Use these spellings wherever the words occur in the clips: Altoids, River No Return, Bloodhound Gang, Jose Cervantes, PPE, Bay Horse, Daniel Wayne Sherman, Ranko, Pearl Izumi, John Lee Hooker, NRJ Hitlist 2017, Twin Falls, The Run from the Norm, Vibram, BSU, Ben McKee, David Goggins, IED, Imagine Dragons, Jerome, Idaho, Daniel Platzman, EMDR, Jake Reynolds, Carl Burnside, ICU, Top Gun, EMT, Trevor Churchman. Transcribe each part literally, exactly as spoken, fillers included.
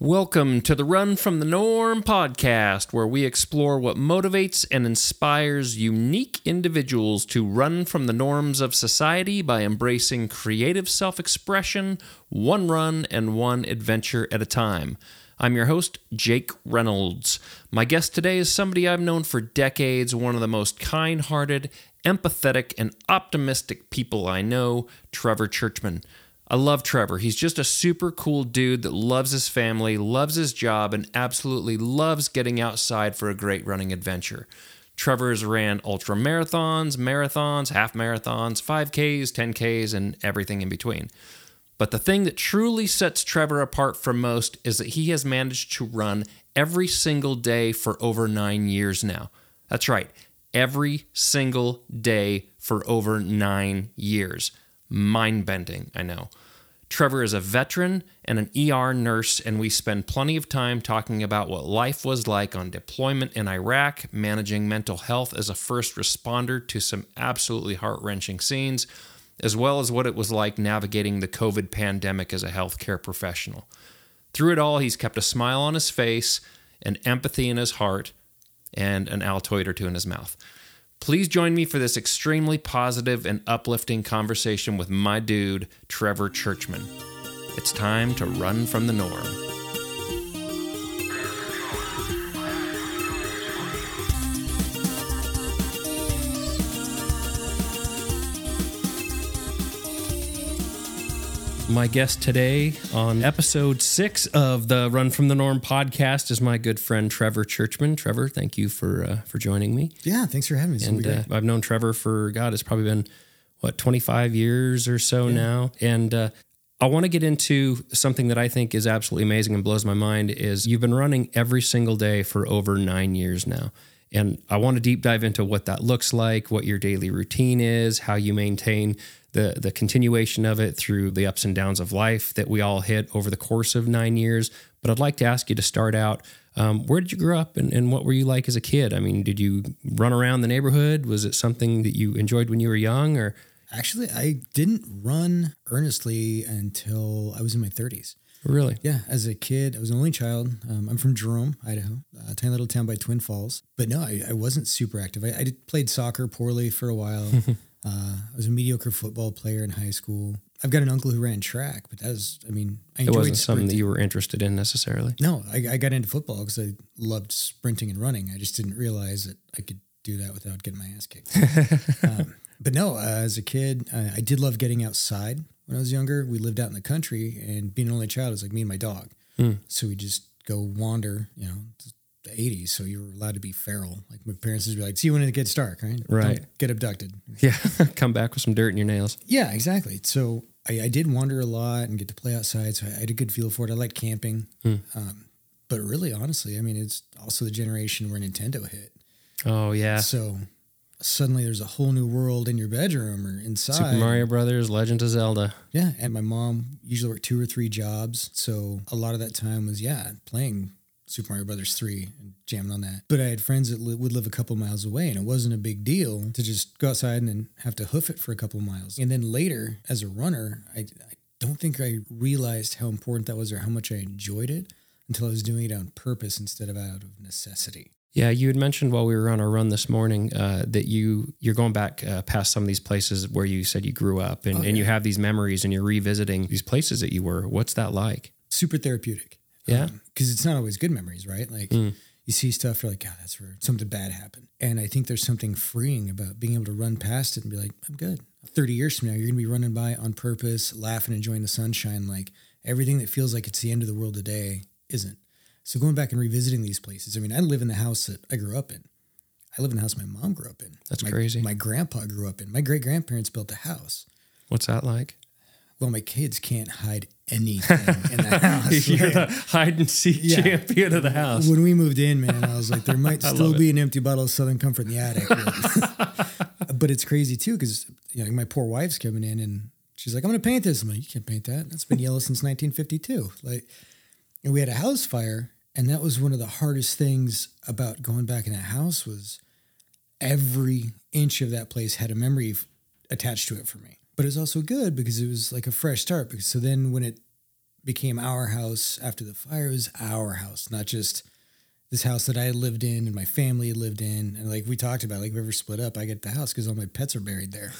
Welcome to the Run from the Norm podcast, where we explore what motivates and inspires unique individuals to run from the norms of society by embracing creative self-expression, one run and one adventure at a time. I'm your host, Jake Reynolds. My guest today is somebody I've known for decades, one of the most kind-hearted, empathetic, and optimistic people I know, Trevor Churchman. I love Trevor. He's just a super cool dude that loves his family, loves his job, and absolutely loves getting outside for a great running adventure. Trevor has ran ultra marathons, marathons, half marathons, five Ks, ten Ks, and everything in between. But the thing that truly sets Trevor apart from most is that he has managed to run every single day for over nine years now. That's right, every single day for over nine years. Mind-bending, I know. Trevor is a veteran and an E R nurse, and we spend plenty of time talking about what life was like on deployment in Iraq, managing mental health as a first responder to some absolutely heart-wrenching scenes, as well as what it was like navigating the COVID pandemic as a healthcare professional. Through it all, he's kept a smile on his face, an empathy in his heart, and an Altoid or two in his mouth. Please join me for this extremely positive and uplifting conversation with my dude, Trevor Churchman. It's time to run from the norm. My guest today on episode six of the Run From The Norm podcast is my good friend Trevor Churchman. Trevor, thank you for uh, for joining me. Yeah, thanks for having me. And uh, I've known Trevor for, God, it's probably been, what, twenty-five years or so yeah. now. And uh, I want to get into something that I think is absolutely amazing and blows my mind is you've been running every single day for over nine years now. And I want to deep dive into what that looks like, what your daily routine is, how you maintain the the continuation of it through the ups and downs of life that we all hit over the course of nine years. But I'd like to ask you to start out, um, where did you grow up and, and what were you like as a kid? I mean, did you run around the neighborhood? Was it something that you enjoyed when you were young? Or actually, I didn't run earnestly until I was in my thirties. Really? Yeah. As a kid, I was an only child. Um, I'm from Jerome, Idaho, a tiny little town by Twin Falls. But no, I, I wasn't super active. I, I did, played soccer poorly for a while. Uh, I was a mediocre football player in high school. I've got an uncle who ran track, but that was, I mean, I enjoyed it. It wasn't sprinting. Something that you were interested in necessarily. No, I, I got into football because I loved sprinting and running. I just didn't realize that I could do that without getting my ass kicked. um, but no, uh, as a kid, I, I did love getting outside. When I was younger, we lived out in the country, and being an only child, it was like me and my dog. Mm. So we just go wander, you know, the eighties. So you were allowed to be feral. Like my parents would be like, see you when it gets dark, right? Right. Don't get abducted. Yeah. Come back with some dirt in your nails. Yeah, exactly. So I, I did wander a lot and get to play outside. So I, I had a good feel for it. I liked camping. Mm. Um, but really, honestly, I mean, it's also the generation where Nintendo hit. Oh, yeah. So suddenly there's a whole new world in your bedroom or inside. Super Mario Brothers, Legend of Zelda. Yeah. And my mom usually worked two or three jobs. So a lot of that time was, yeah, playing Super Mario Brothers three and jamming on that. But I had friends that li- would live a couple miles away, and it wasn't a big deal to just go outside and then have to hoof it for a couple miles. And then later, as a runner, I, I don't think I realized how important that was or how much I enjoyed it until I was doing it on purpose instead of out of necessity. Yeah, you had mentioned while we were on our run this morning uh, that you, you're going back uh, past some of these places where you said you grew up and, oh, yeah. and you have these memories and you're revisiting these places that you were. What's that like? Super therapeutic. Yeah. Um, Cause it's not always good memories, right? Like mm. you see stuff, you're like, God, that's where something bad happened. And I think there's something freeing about being able to run past it and be like, I'm good. thirty years from now, you're going to be running by on purpose, laughing, enjoying the sunshine. Like everything that feels like it's the end of the world today isn't. So going back and revisiting these places. I mean, I live in the house that I grew up in. I live in the house my mom grew up in. That's my, crazy. My grandpa grew up in. My great-grandparents built a house. What's that like? Well, my kids can't hide anything in the house. You're like, the hide-and-seek yeah. champion of the house. When we moved in, man, I was like, there might still be it. an empty bottle of Southern Comfort in the attic. But it's crazy, too, because you know, my poor wife's coming in, and she's like, I'm going to paint this. I'm like, you can't paint that. That's been yellow since nineteen fifty-two. Like, and we had a house fire. And that was one of the hardest things about going back in that house was every inch of that place had a memory f- attached to it for me. But it was also good because it was like a fresh start. Because so then when it became our house after the fire. It was our house, not just this house that I lived in and my family lived in. And like we talked about, like if we ever split up, I get the house because all my pets are buried there.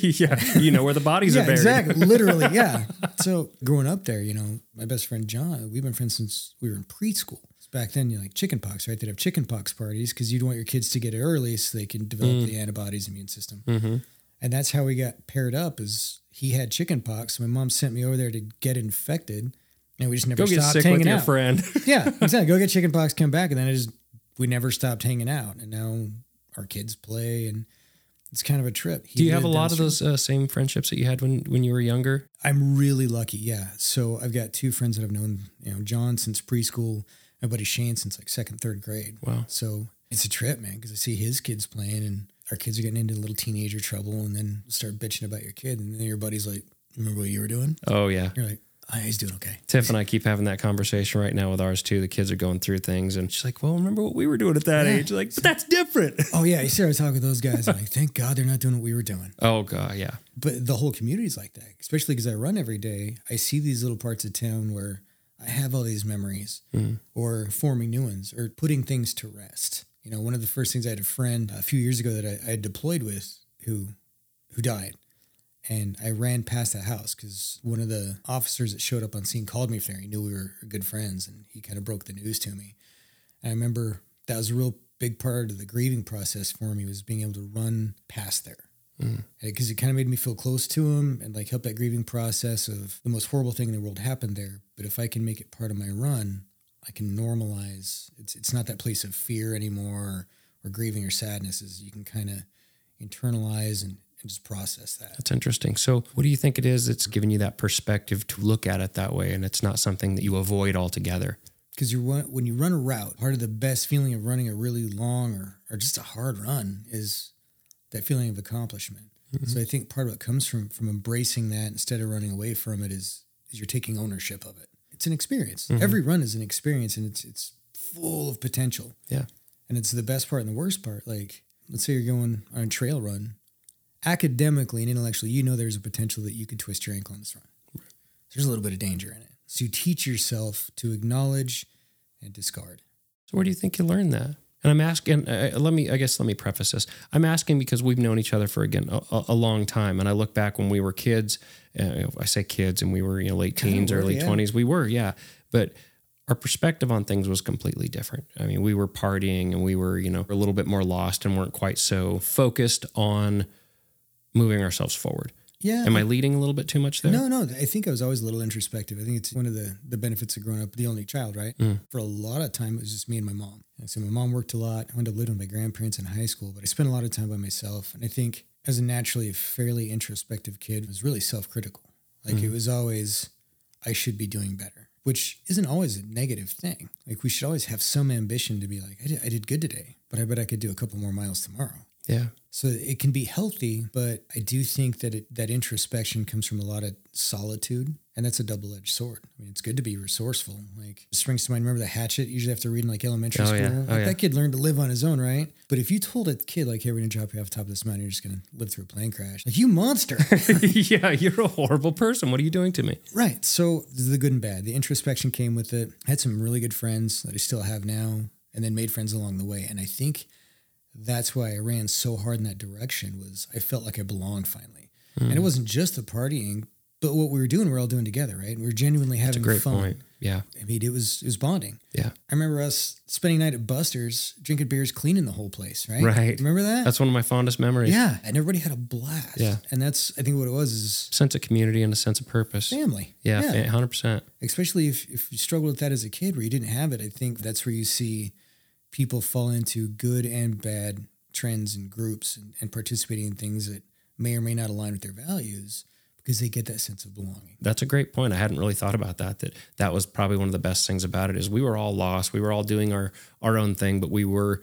Yeah, you know where the bodies yeah, are buried. Exactly, literally, yeah. So growing up there, you know, my best friend John, we've been friends since we were in preschool. Back then, you know, like chicken pox, right? They'd have chicken pox parties because you'd want your kids to get it early so they can develop mm. the antibodies, immune system. Mm-hmm. And that's how we got paired up is he had chicken pox. So my mom sent me over there to get infected and we just never go stopped get sick hanging with your out. Friend. Yeah, exactly. Go get chicken pox, come back. And then I just, we never stopped hanging out. And now our kids play and it's kind of a trip. He Do you have a lot of those uh, same friendships that you had when, when you were younger? I'm really lucky. Yeah. So I've got two friends that I've known, you know, John since preschool. My buddy Shane since like second, third grade. Wow. So it's a trip, man, because I see his kids playing and our kids are getting into a little teenager trouble and then start bitching about your kid. And then your buddy's like, remember what you were doing? Oh, yeah. You're like, oh, he's doing okay. Tiff and I keep having that conversation right now with ours, too. The kids are going through things. And she's like, well, remember what we were doing at that yeah. age? Like, but that's different. Oh, yeah. You started talking to those guys. I'm like, thank God they're not doing what we were doing. Oh, God. Yeah. But the whole community's like that, especially because I run every day. I see these little parts of town where I have all these memories mm. or forming new ones or putting things to rest. You know, one of the first things I had a friend a few years ago that I, I had deployed with who, who died. And I ran past that house because one of the officers that showed up on scene called me from there. He knew we were good friends and he kind of broke the news to me. And I remember that was a real big part of the grieving process for me was being able to run past there. Because mm. it kind of made me feel close to him and like help that grieving process of the most horrible thing in the world happened there. But if I can make it part of my run, I can normalize. It's it's not that place of fear anymore or, or grieving or sadness. Is you can kind of internalize and, and just process that. That's interesting. So what do you think it is that's giving you that perspective to look at it that way? And it's not something that you avoid altogether. Because you run, when you run a route, part of the best feeling of running a really long or, or just a hard run is that feeling of accomplishment. Mm-hmm. So I think part of it comes from from embracing that instead of running away from it is, is you're taking ownership of it. It's an experience. Mm-hmm. Every run is an experience and it's it's full of potential. Yeah. And it's the best part and the worst part. Like, let's say you're going on a trail run. Academically and intellectually, you know there's a potential that you could twist your ankle on this run. Right. So there's a little bit of danger in it. So you teach yourself to acknowledge and discard. So where do you think you learned that? And I'm asking, uh, let me, I guess, let me preface this. I'm asking because we've known each other for, again, a, a long time. And I look back when we were kids, uh, I say kids and we were, you know, late teens, oh, early yeah. twenties. We were, yeah. But our perspective on things was completely different. I mean, we were partying and we were, you know, a little bit more lost and weren't quite so focused on moving ourselves forward. Yeah. Am I leading a little bit too much there? No, no. I think I was always a little introspective. I think it's one of the, the benefits of growing up the only child, right? Mm. For a lot of time, it was just me and my mom. And so my mom worked a lot. I wound up living with my grandparents in high school, but I spent a lot of time by myself. And I think as a naturally fairly introspective kid, I was really self-critical. Like mm. it was always, I should be doing better, which isn't always a negative thing. Like we should always have some ambition to be like, I did, I did good today, but I bet I could do a couple more miles tomorrow. Yeah. So it can be healthy, but I do think that it, that introspection comes from a lot of solitude, and that's a double-edged sword. I mean, it's good to be resourceful. Like, it springs to mind, remember the hatchet you usually have to read in, like, elementary oh, school? Yeah. Oh, like, yeah. That kid learned to live on his own, right? But if you told a kid, like, hey, we're going to drop you off the top of this mountain, you're just going to live through a plane crash. Like, you monster. Yeah, you're a horrible person. What are you doing to me? Right. So the good and bad. The introspection came with it. I had some really good friends that I still have now, and then made friends along the way. And I think that's why I ran so hard in that direction was I felt like I belonged finally. Mm. And it wasn't just the partying, but what we were doing, we we're all doing together, right? And we were genuinely having that's a great fun. Point. Yeah. I mean, it was, it was bonding. Yeah. I remember us spending night at Buster's, drinking beers, cleaning the whole place, right? Right. Remember that? That's one of my fondest memories. Yeah. And everybody had a blast. Yeah. And that's, I think what it was is a sense of community and a sense of purpose. Family. Yeah. yeah. one hundred percent. Especially if, if you struggled with that as a kid where you didn't have it, I think that's where you see people fall into good and bad trends and groups and, and participating in things that may or may not align with their values because they get that sense of belonging. That's a great point. I hadn't really thought about that, that that was probably one of the best things about it is we were all lost. We were all doing our, our own thing, but we were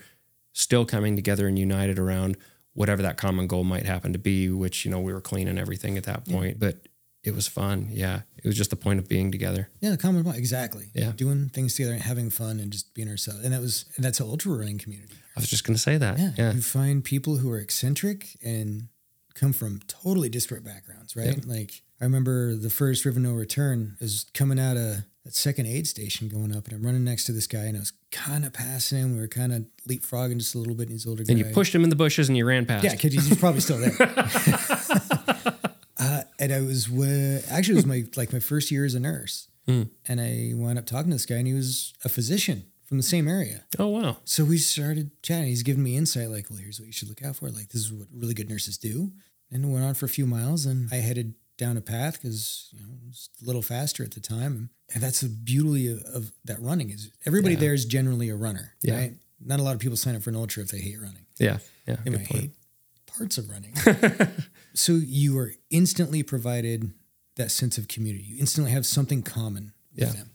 still coming together and united around whatever that common goal might happen to be, which, you know, we were cleaning everything at that point, yeah. but it was fun. Yeah. It was just the point of being together. Yeah. The common bond. Exactly. Yeah. Doing things together and having fun and just being ourselves. And that was, and that's an ultra running community. I was just going to say that. Yeah. yeah. You find people who are eccentric and come from totally disparate backgrounds, right? Yep. Like I remember the first River No Return is coming out of that second aid station going up, and I'm running next to this guy, and I was kind of passing him. We were kind of leapfrogging just a little bit, and he's older. And guy. You pushed him in the bushes, and you ran past. Yeah, because he's probably still there. uh, and I was with, actually it was my like my first year as a nurse, mm. and I wound up talking to this guy, and he was a physician from the same area. Oh wow! So we started chatting. He's giving me insight, like, well, here's what you should look out for. Like, this is what really good nurses do. And went on for a few miles, and I headed down a path because you know it was a little faster at the time. And that's the beauty of, of that running is everybody yeah. there is generally a runner, yeah. right? Not a lot of people sign up for an ultra if they hate running. Yeah, yeah. They might hate parts of running. So you are instantly provided that sense of community. You instantly have something common with yeah. them.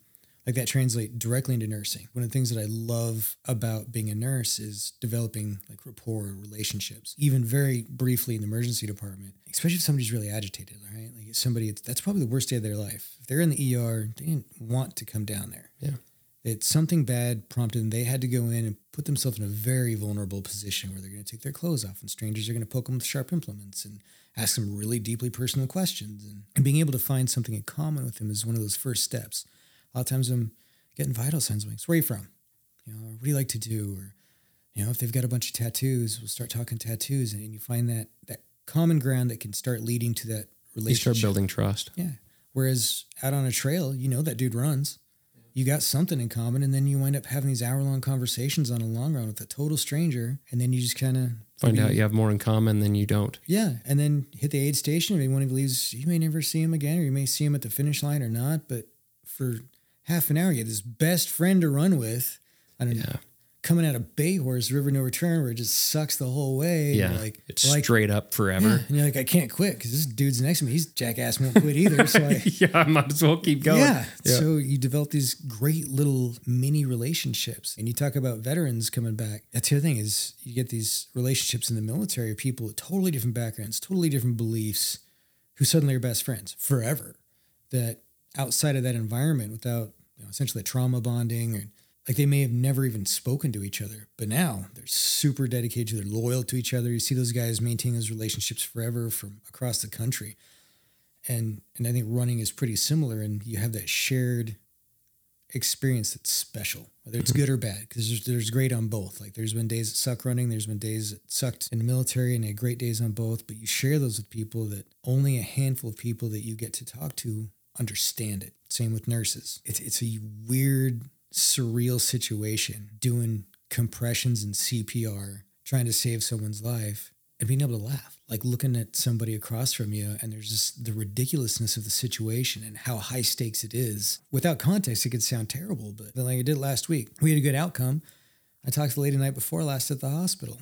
Like that translates directly into nursing. One of the things that I love about being a nurse is developing like rapport, relationships, even very briefly in the emergency department, especially if somebody's really agitated, right? Like if somebody, it's, that's probably the worst day of their life. If they're in the E R, they didn't want to come down there. Yeah. It's something bad prompted them. They had to go in and put themselves in a very vulnerable position where they're going to take their clothes off and strangers are going to poke them with sharp implements and ask them really deeply personal questions. And, and being able to find something in common with them is one of those first steps. A lot of times I'm getting vital signs. I'm like, where are you from? You know, or what do you like to do? Or, you know, if they've got a bunch of tattoos, we'll start talking tattoos. And you find that that common ground that can start leading to that relationship. You start building trust. Yeah. Whereas out on a trail, you know, that dude runs, you got something in common. And then you wind up having these hour long conversations on a long run with a total stranger. And then you just kind of find out you have more in common than you don't. Yeah. And then hit the aid station. Maybe one of you leaves, you may never see him again, or you may see him at the finish line or not. But for half an hour, you had this best friend to run with. I don't yeah. know. Coming out of Bay Horse, River No Return, where it just sucks the whole way. Yeah, like, it's like, straight up forever. Yeah. And you're like, I can't quit because this dude's next to me. He's jackass won't quit either. So I, yeah, I might as well keep going. Yeah. yeah. So you develop these great little mini relationships. And you talk about veterans coming back. That's the other thing is you get these relationships in the military of people with totally different backgrounds, totally different beliefs, who suddenly are best friends forever. That outside of that environment without you know, essentially trauma bonding or like they may have never even spoken to each other, but now they're super dedicated to, they're loyal to each other. You see those guys maintain those relationships forever from across the country. And, and I think running is pretty similar and you have that shared experience that's special, whether it's good or bad, because there's, there's great on both. Like there's been days that suck running, there's been days that sucked in the military and had great days on both, but you share those with people that only a handful of people that you get to talk to understand it. Same with nurses. It's it's a weird, surreal situation doing compressions and C P R, trying to save someone's life and being able to laugh, like looking at somebody across from you. And there's just the ridiculousness of the situation and how high stakes it is. Without context, it could sound terrible, but like I did last week, we had a good outcome. I talked to the lady the night before last at the hospital.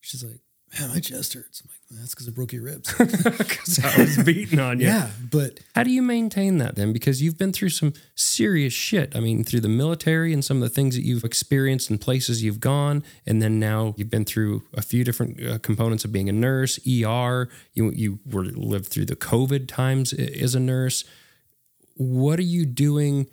She's like, man, my chest hurts. I'm like, well, that's because I broke your ribs. Because I was beating on you. Yeah, but how do you maintain that then? Because you've been through some serious shit. I mean, through the military and some of the things that you've experienced and places you've gone. And then now you've been through a few different uh, components of being a nurse, E R. You, you were lived through the COVID times as a nurse. What are you doing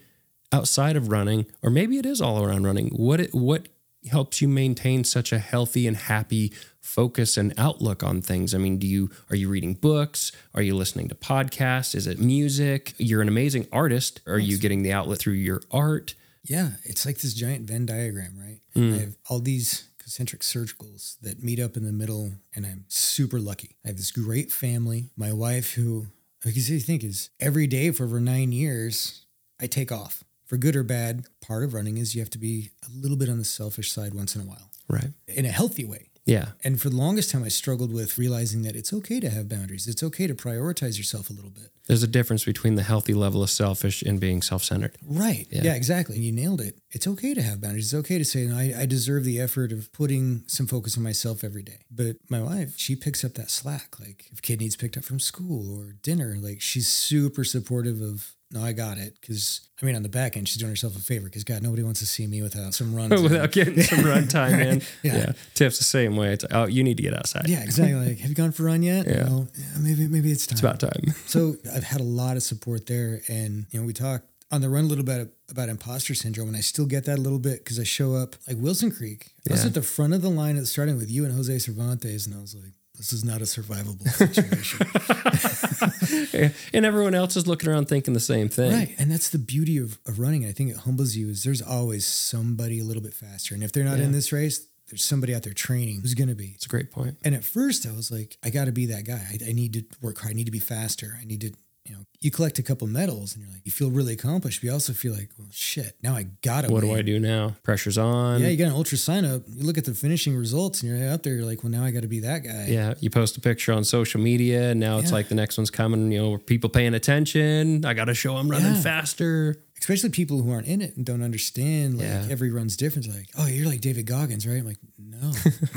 outside of running? Or maybe it is all around running. What it, what helps you maintain such a healthy and happy focus and outlook on things? I mean, do you, are you reading books? Are you listening to podcasts? Is it music? You're an amazing artist. Are you getting the outlet through your art? Yeah. It's like this giant Venn diagram, right? Mm. I have all these concentric circles that meet up in the middle and I'm super lucky. I have this great family. My wife who, like you think is every day for over nine years, I take off for good or bad. Part of running is you have to be a little bit on the selfish side once in a while. Right. In a healthy way. Yeah. And for the longest time, I struggled with realizing that it's okay to have boundaries. It's okay to prioritize yourself a little bit. There's a difference between the healthy level of selfish and being self-centered. Right. Yeah, yeah exactly. And you nailed it. It's okay to have boundaries. It's okay to say, no, I, I deserve the effort of putting some focus on myself every day. But my wife, she picks up that slack. Like if a kid needs picked up from school or dinner, like she's super supportive of, no, I got it. Because, I mean, on the back end, she's doing herself a favor because, God, nobody wants to see me without some run time. Without getting some run time right? in. Yeah. yeah. Tiff's the same way. It's, oh, you need to get outside. Yeah, exactly. Like, have you gone for a run yet? Yeah. Well, yeah, maybe maybe it's time. It's about time. So I've had a lot of support there. And, you know, we talked on the run a little bit about imposter syndrome. And I still get that a little bit because I show up like Wilson Creek. I yeah. was at the front of the line at starting with you and Jose Cervantes. And I was like, This is not a survivable situation. And everyone else is looking around thinking the same thing. Right. And that's the beauty of, of running. And I think it humbles you is there's always somebody a little bit faster. And if they're not yeah. in this race, there's somebody out there training who's going to be. It's a great point. And at first I was like, I got to be that guy. I, I need to work hard. I need to be faster. I need to, you know, you collect a couple medals and you're like, you feel really accomplished. But you also feel like, well, shit, now I got it. What win. do I do now? Pressure's on. Yeah. You got an ultra sign up. You look at the finishing results and you're up there. You're like, well, now I got to be that guy. Yeah. You post a picture on social media and now yeah. it's like the next one's coming, you know, people paying attention. I got to show I'm running yeah. faster. Especially people who aren't in it and don't understand, like yeah. every run's different. Like, oh, you're like David Goggins, right? I'm like, no,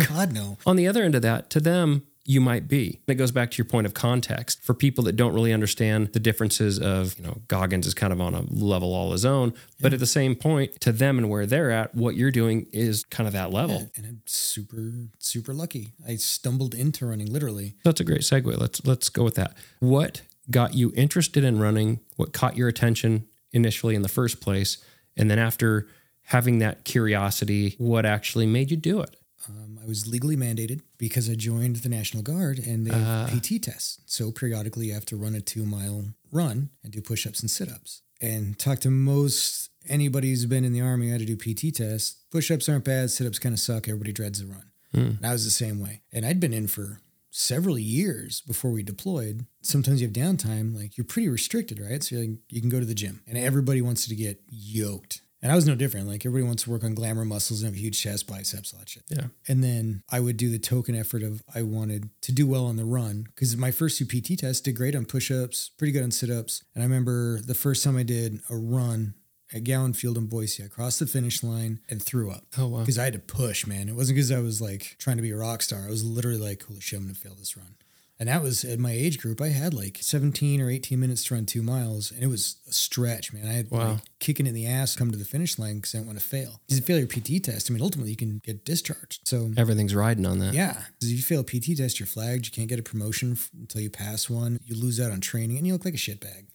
God, no. On the other end of that, to them, you might be. That goes back to your point of context. For people that don't really understand the differences of, you know, Goggins is kind of on a level all his own, yeah. but at the same point, to them and where they're at, what you're doing is kind of that level. Yeah, and I'm super, super lucky. I stumbled into running, literally. That's a great segue. Let's let's go with that. What got you interested in running? What caught your attention initially in the first place? And then after having that curiosity, what actually made you do it? Um, I was legally mandated because I joined the National Guard and they have uh, P T tests. So periodically you have to run a two mile run and do push-ups and sit-ups. And talk to most anybody who's been in the Army, had to do P T tests. Push-ups aren't bad. Sit-ups kind of suck. Everybody dreads the run. Mm. And I was the same way. And I'd been in for several years before we deployed. Sometimes you have downtime, like you're pretty restricted, right? So you're like, you can go to the gym and everybody wants to get yoked. And I was no different. Like everybody wants to work on glamour muscles and have huge chest, biceps, all that shit. Yeah. And then I would do the token effort of I wanted to do well on the run because my first two P T tests did great on push-ups, pretty good on sit-ups. And I remember the first time I did a run at Gowen Field in Boise, I crossed the finish line and threw up. Oh, wow. Because I had to push, man. It wasn't because I was like trying to be a rock star. I was literally like, holy shit, I'm going to fail this run. And that was at my age group. I had like seventeen or eighteen minutes to run two miles. And it was a stretch, man. I had wow. like kicking in the ass to come to the finish line because I didn't want to fail. Because you fail your P T test, I mean, ultimately you can get discharged. So everything's riding on that. Yeah. Because if you fail a P T test, you're flagged. You can't get a promotion f- until you pass one. You lose out on training and you look like a shitbag.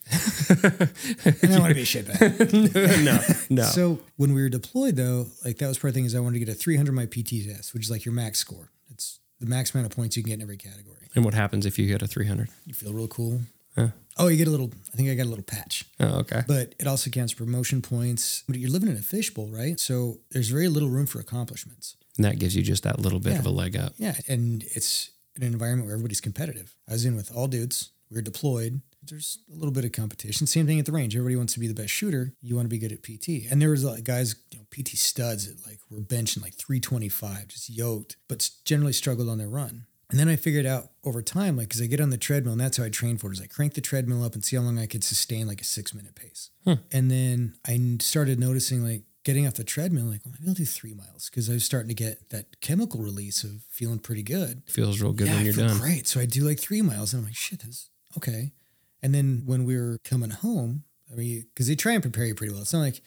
I don't want to be a shitbag. no, no. So when we were deployed though, like that was part of the thing is I wanted to get a three hundred mile P T test, which is like your max score. It's the max amount of points you can get in every category. And what happens if you get a three hundred? You feel real cool. Huh? Oh, you get a little, I think I got a little patch. Oh, okay. But it also counts promotion points. But you're living in a fishbowl, right? So there's very little room for accomplishments. And that gives you just that little bit yeah. of a leg up. Yeah. And it's an environment where everybody's competitive. I was in with all dudes. We were deployed. There's a little bit of competition. Same thing at the range. Everybody wants to be the best shooter. You want to be good at P T. And there was like guys, you know, P T studs that like were benching like three twenty-five, just yoked, but generally struggled on their run. And then I figured out over time, like, because I get on the treadmill, and that's how I train for it, is I crank the treadmill up and see how long I could sustain like a six-minute pace. Huh. And then I started noticing like getting off the treadmill, like, well, maybe I'll do three miles because I was starting to get that chemical release of feeling pretty good. Feels real good yeah, when you're I feel done. Great. So I do like three miles, and I'm like, shit, that's okay. And then when we were coming home, I mean, because they try and prepare you pretty well. It's not like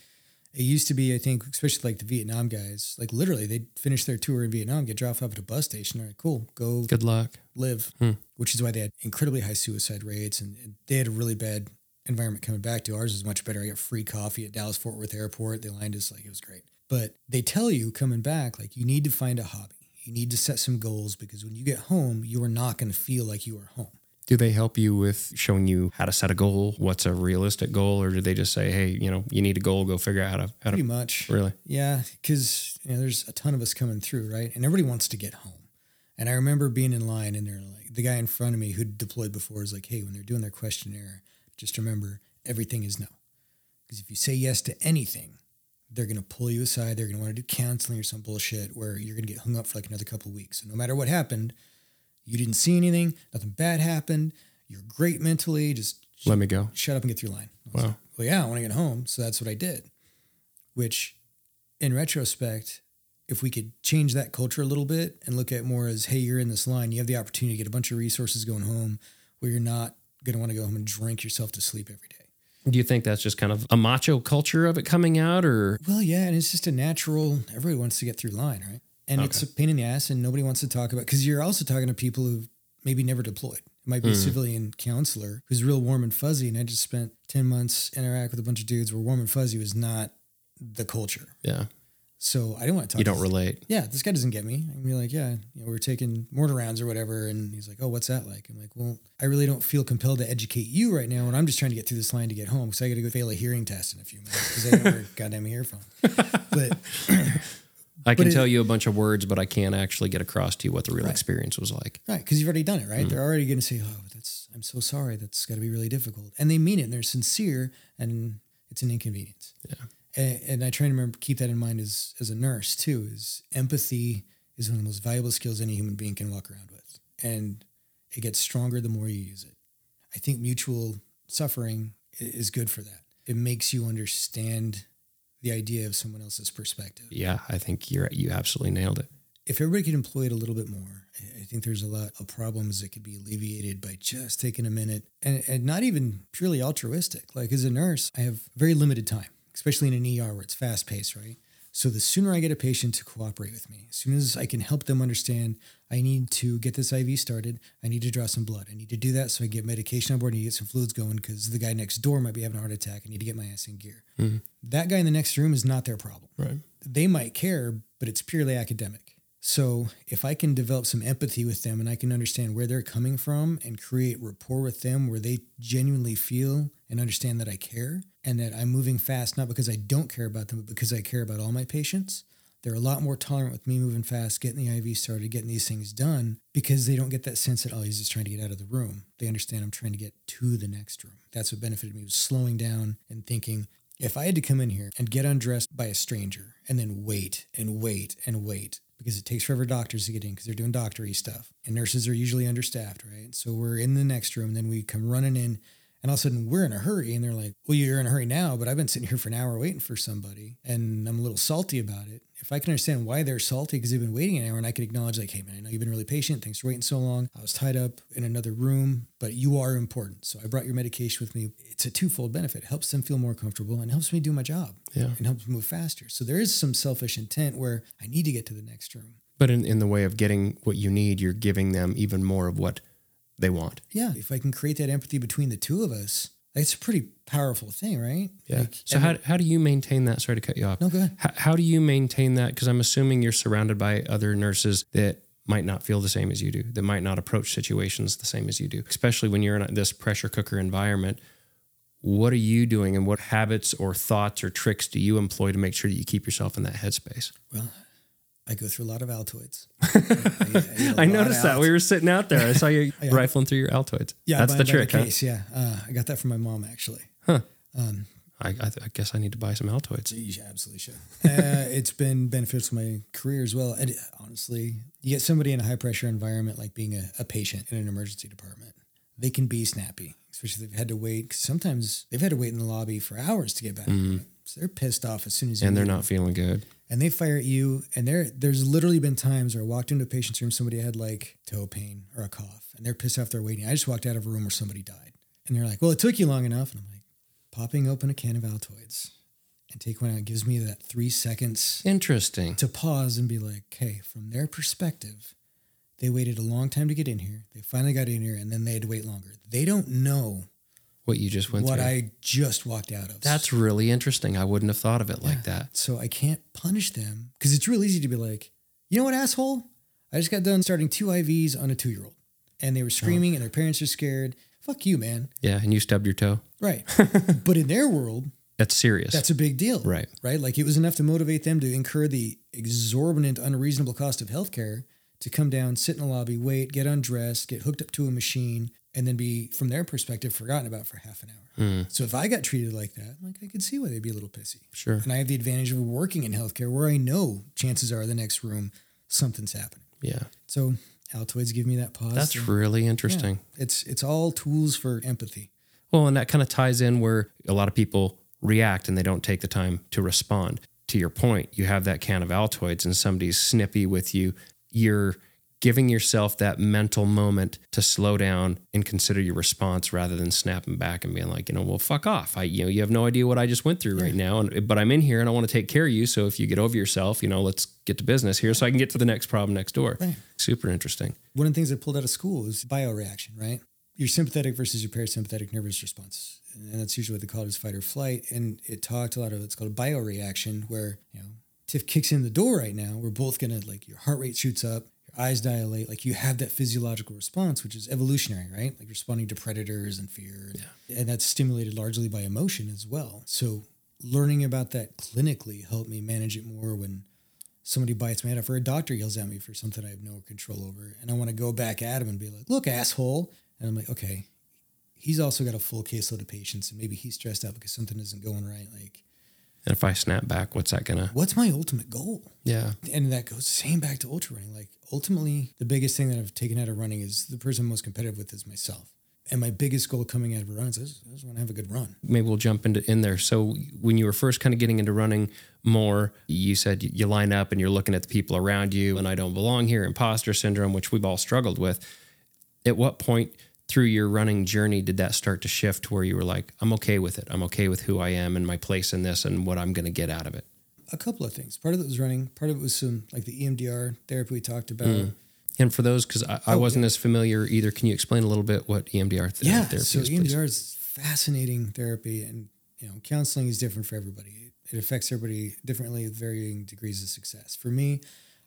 it used to be, I think, especially like the Vietnam guys, like literally they'd finish their tour in Vietnam, get dropped off at a bus station. All right, cool. Go. Good luck. Live. Hmm. Which is why they had incredibly high suicide rates and, and they had a really bad environment coming back to. Ours was much better. I got free coffee at Dallas Fort Worth Airport. They lined us like it was great. But they tell you coming back, like you need to find a hobby. You need to set some goals because when you get home, you are not going to feel like you are home. Do they help you with showing you how to set a goal? What's a realistic goal? Or do they just say, hey, you know, you need a goal, go figure out how to... How Pretty to, much. Really? Yeah, because you know, there's a ton of us coming through, right? And everybody wants to get home. And I remember being in line and they're like, the guy in front of me who'd deployed before is like, hey, when they're doing their questionnaire, just remember everything is no. Because if you say yes to anything, they're going to pull you aside. They're going to want to do counseling or some bullshit where you're going to get hung up for like another couple of weeks. So no matter what happened... You didn't see anything. Nothing bad happened. You're great mentally. Just sh- let me go. Shut up and get through line. Wow. Like, well, yeah, I want to get home. So that's what I did, which in retrospect, if we could change that culture a little bit and look at more as, hey, you're in this line, you have the opportunity to get a bunch of resources going home where you're not going to want to go home and drink yourself to sleep every day. Do you think that's just kind of a macho culture of it coming out or? Well, yeah. And it's just a natural, everybody wants to get through line, right? And okay. It's a pain in the ass and nobody wants to talk about it because you're also talking to people who maybe never deployed. It might be mm. a civilian counselor who's real warm and fuzzy. And I just spent ten months interact with a bunch of dudes where warm and fuzzy was not the culture. Yeah. So I didn't want to talk. You don't relate. Yeah, this guy doesn't get me. I'm be like, yeah, you know, we're taking mortar rounds or whatever, and he's like, oh, what's that like? I'm like, well, I really don't feel compelled to educate you right now, and I'm just trying to get through this line to get home, because I got to go fail a hearing test in a few minutes because I don't wear goddamn earphone. But I can but it, tell you a bunch of words, but I can't actually get across to you what the real right. experience was like. Right, because you've already done it, right? Mm-hmm. They're already going to say, oh, that's I'm so sorry. That's got to be really difficult, and they mean it, and they're sincere, and it's an inconvenience. Yeah. And I try to remember, keep that in mind as as a nurse too, is empathy is one of the most valuable skills any human being can walk around with. And it gets stronger the more you use it. I think mutual suffering is good for that. It makes you understand the idea of someone else's perspective. Yeah, I think you're you absolutely nailed it. If everybody could employ it a little bit more, I think there's a lot of problems that could be alleviated by just taking a minute and, and not even purely altruistic. Like as a nurse, I have very limited time, especially in an E R where it's fast-paced, right? So the sooner I get a patient to cooperate with me, as soon as I can help them understand, I need to get this I V started, I need to draw some blood, I need to do that so I get medication on board and get some fluids going because the guy next door might be having a heart attack, I need to get my ass in gear. Mm-hmm. That guy in the next room is not their problem. Right. They might care, but it's purely academic. So if I can develop some empathy with them and I can understand where they're coming from and create rapport with them where they genuinely feel and understand that I care, and that I'm moving fast, not because I don't care about them, but because I care about all my patients. They're a lot more tolerant with me moving fast, getting the I V started, getting these things done, because they don't get that sense that, oh, he's just trying to get out of the room. They understand I'm trying to get to the next room. That's what benefited me, was slowing down and thinking, if I had to come in here and get undressed by a stranger and then wait and wait and wait, because it takes forever doctors to get in because they're doing doctor-y stuff, and nurses are usually understaffed, right? So we're in the next room, then we come running in, and all of a sudden we're in a hurry and they're like, well, you're in a hurry now, but I've been sitting here for an hour waiting for somebody and I'm a little salty about it. If I can understand why they're salty because they've been waiting an hour and I can acknowledge like, hey man, I know you've been really patient. Thanks for waiting so long. I was tied up in another room, but you are important. So I brought your medication with me. It's a twofold benefit. It helps them feel more comfortable and helps me do my job. Yeah. And helps me move faster. So there is some selfish intent where I need to get to the next room. But in, in the way of getting what you need, you're giving them even more of what they want. Yeah. If I can create that empathy between the two of us, it's a pretty powerful thing, right? Yeah. Like, so how, how do you maintain that? Sorry to cut you off. No, go ahead. How, how do you maintain that? Because I'm assuming you're surrounded by other nurses that might not feel the same as you do, that might not approach situations the same as you do, especially when you're in this pressure cooker environment. What are you doing and what habits or thoughts or tricks do you employ to make sure that you keep yourself in that headspace? Well, I go through a lot of Altoids. I, I, I, I noticed that. We were sitting out there. I saw you yeah. rifling through your Altoids. Yeah, that's by, the by trick, the case, huh? Yeah, uh, I got that from my mom, actually. Huh. Um, I, I, th- I guess I need to buy some Altoids. You absolutely should. uh, it's been beneficial to my career as well. And honestly, you get somebody in a high-pressure environment like being a, a patient in an emergency department. They can be snappy, especially if they've had to wait. Cause sometimes they've had to wait in the lobby for hours to get back. Mm-hmm. So they're pissed off as soon as you And they're not them. feeling good. And they fire at you, and there, there's literally been times where I walked into a patient's room, somebody had like toe pain or a cough, and they're pissed off, they're waiting. I just walked out of a room where somebody died. And they're like, well, it took you long enough. And I'm like, popping open a can of Altoids and take one out gives me that three seconds. Interesting. To pause and be like, hey, from their perspective, they waited a long time to get in here. They finally got in here, and then they had to wait longer. They don't know what you just went what through. What I just walked out of. That's really interesting. I wouldn't have thought of it yeah. like that. So I can't punish them because it's real easy to be like, you know what, asshole? I just got done starting two I Vs on a two-year-old. And they were screaming oh. and their parents are scared. Fuck you, man. Yeah, and you stubbed your toe. Right. But in their world... That's serious. That's a big deal. Right. Right? Like it was enough to motivate them to incur the exorbitant, unreasonable cost of healthcare to come down, sit in the lobby, wait, get undressed, get hooked up to a machine... and then be, from their perspective, forgotten about for half an hour. Mm. So if I got treated like that, like I could see why they'd be a little pissy. Sure. And I have the advantage of working in healthcare where I know chances are the next room, something's happening. Yeah. So Altoids give me that pause. That's and, really interesting. Yeah, it's it's all tools for empathy. Well, and that kind of ties in where a lot of people react and they don't take the time to respond. To your point, you have that can of Altoids and somebody's snippy with you. You're giving yourself that mental moment to slow down and consider your response rather than snapping back and being like, you know, well, fuck off. I, you know, you have no idea what I just went through right now, and, but I'm in here and I want to take care of you. So if you get over yourself, you know, let's get to business here so I can get to the next problem next door. Right. Super interesting. One of the things I pulled out of school is bioreaction, right? Your sympathetic versus your parasympathetic nervous response. And that's usually what they call it, is fight or flight. And it talked a lot of, it's called a bioreaction where, you know, Tiff kicks in the door right now, we're both going to, like, your heart rate shoots up, your eyes dilate. Like, you have that physiological response, which is evolutionary, right? Like, responding to predators and fear. And, yeah. and that's stimulated largely by emotion as well. So learning about that clinically helped me manage it more when somebody bites my head off or a doctor yells at me for something I have no control over. And I want to go back at him and be like, look, asshole. And I'm like, okay, he's also got a full caseload of patients, and maybe he's stressed out because something isn't going right. Like, and if I snap back, what's that gonna? What's my ultimate goal? Yeah. And that goes same back to ultra running. Like, ultimately, the biggest thing that I've taken out of running is the person I'm most competitive with is myself. And my biggest goal coming out of a run is I just, I just want to have a good run. Maybe we'll jump into in there. So when you were first kind of getting into running more, you said you line up and you're looking at the people around you, and I don't belong here, imposter syndrome, which we've all struggled with. At what point through your running journey did that start to shift to where you were like, I'm okay with it. I'm okay with who I am and my place in this and what I'm going to get out of it? A couple of things. Part of it was running. Part of it was some, like, the E M D R therapy we talked about. Mm. And for those, because I, I oh, wasn't yeah. as familiar either, can you explain a little bit what E M D R th- yeah, therapy so is? Yeah, so E M D R is fascinating therapy, and, you know, counseling is different for everybody. It, it affects everybody differently with varying degrees of success. For me,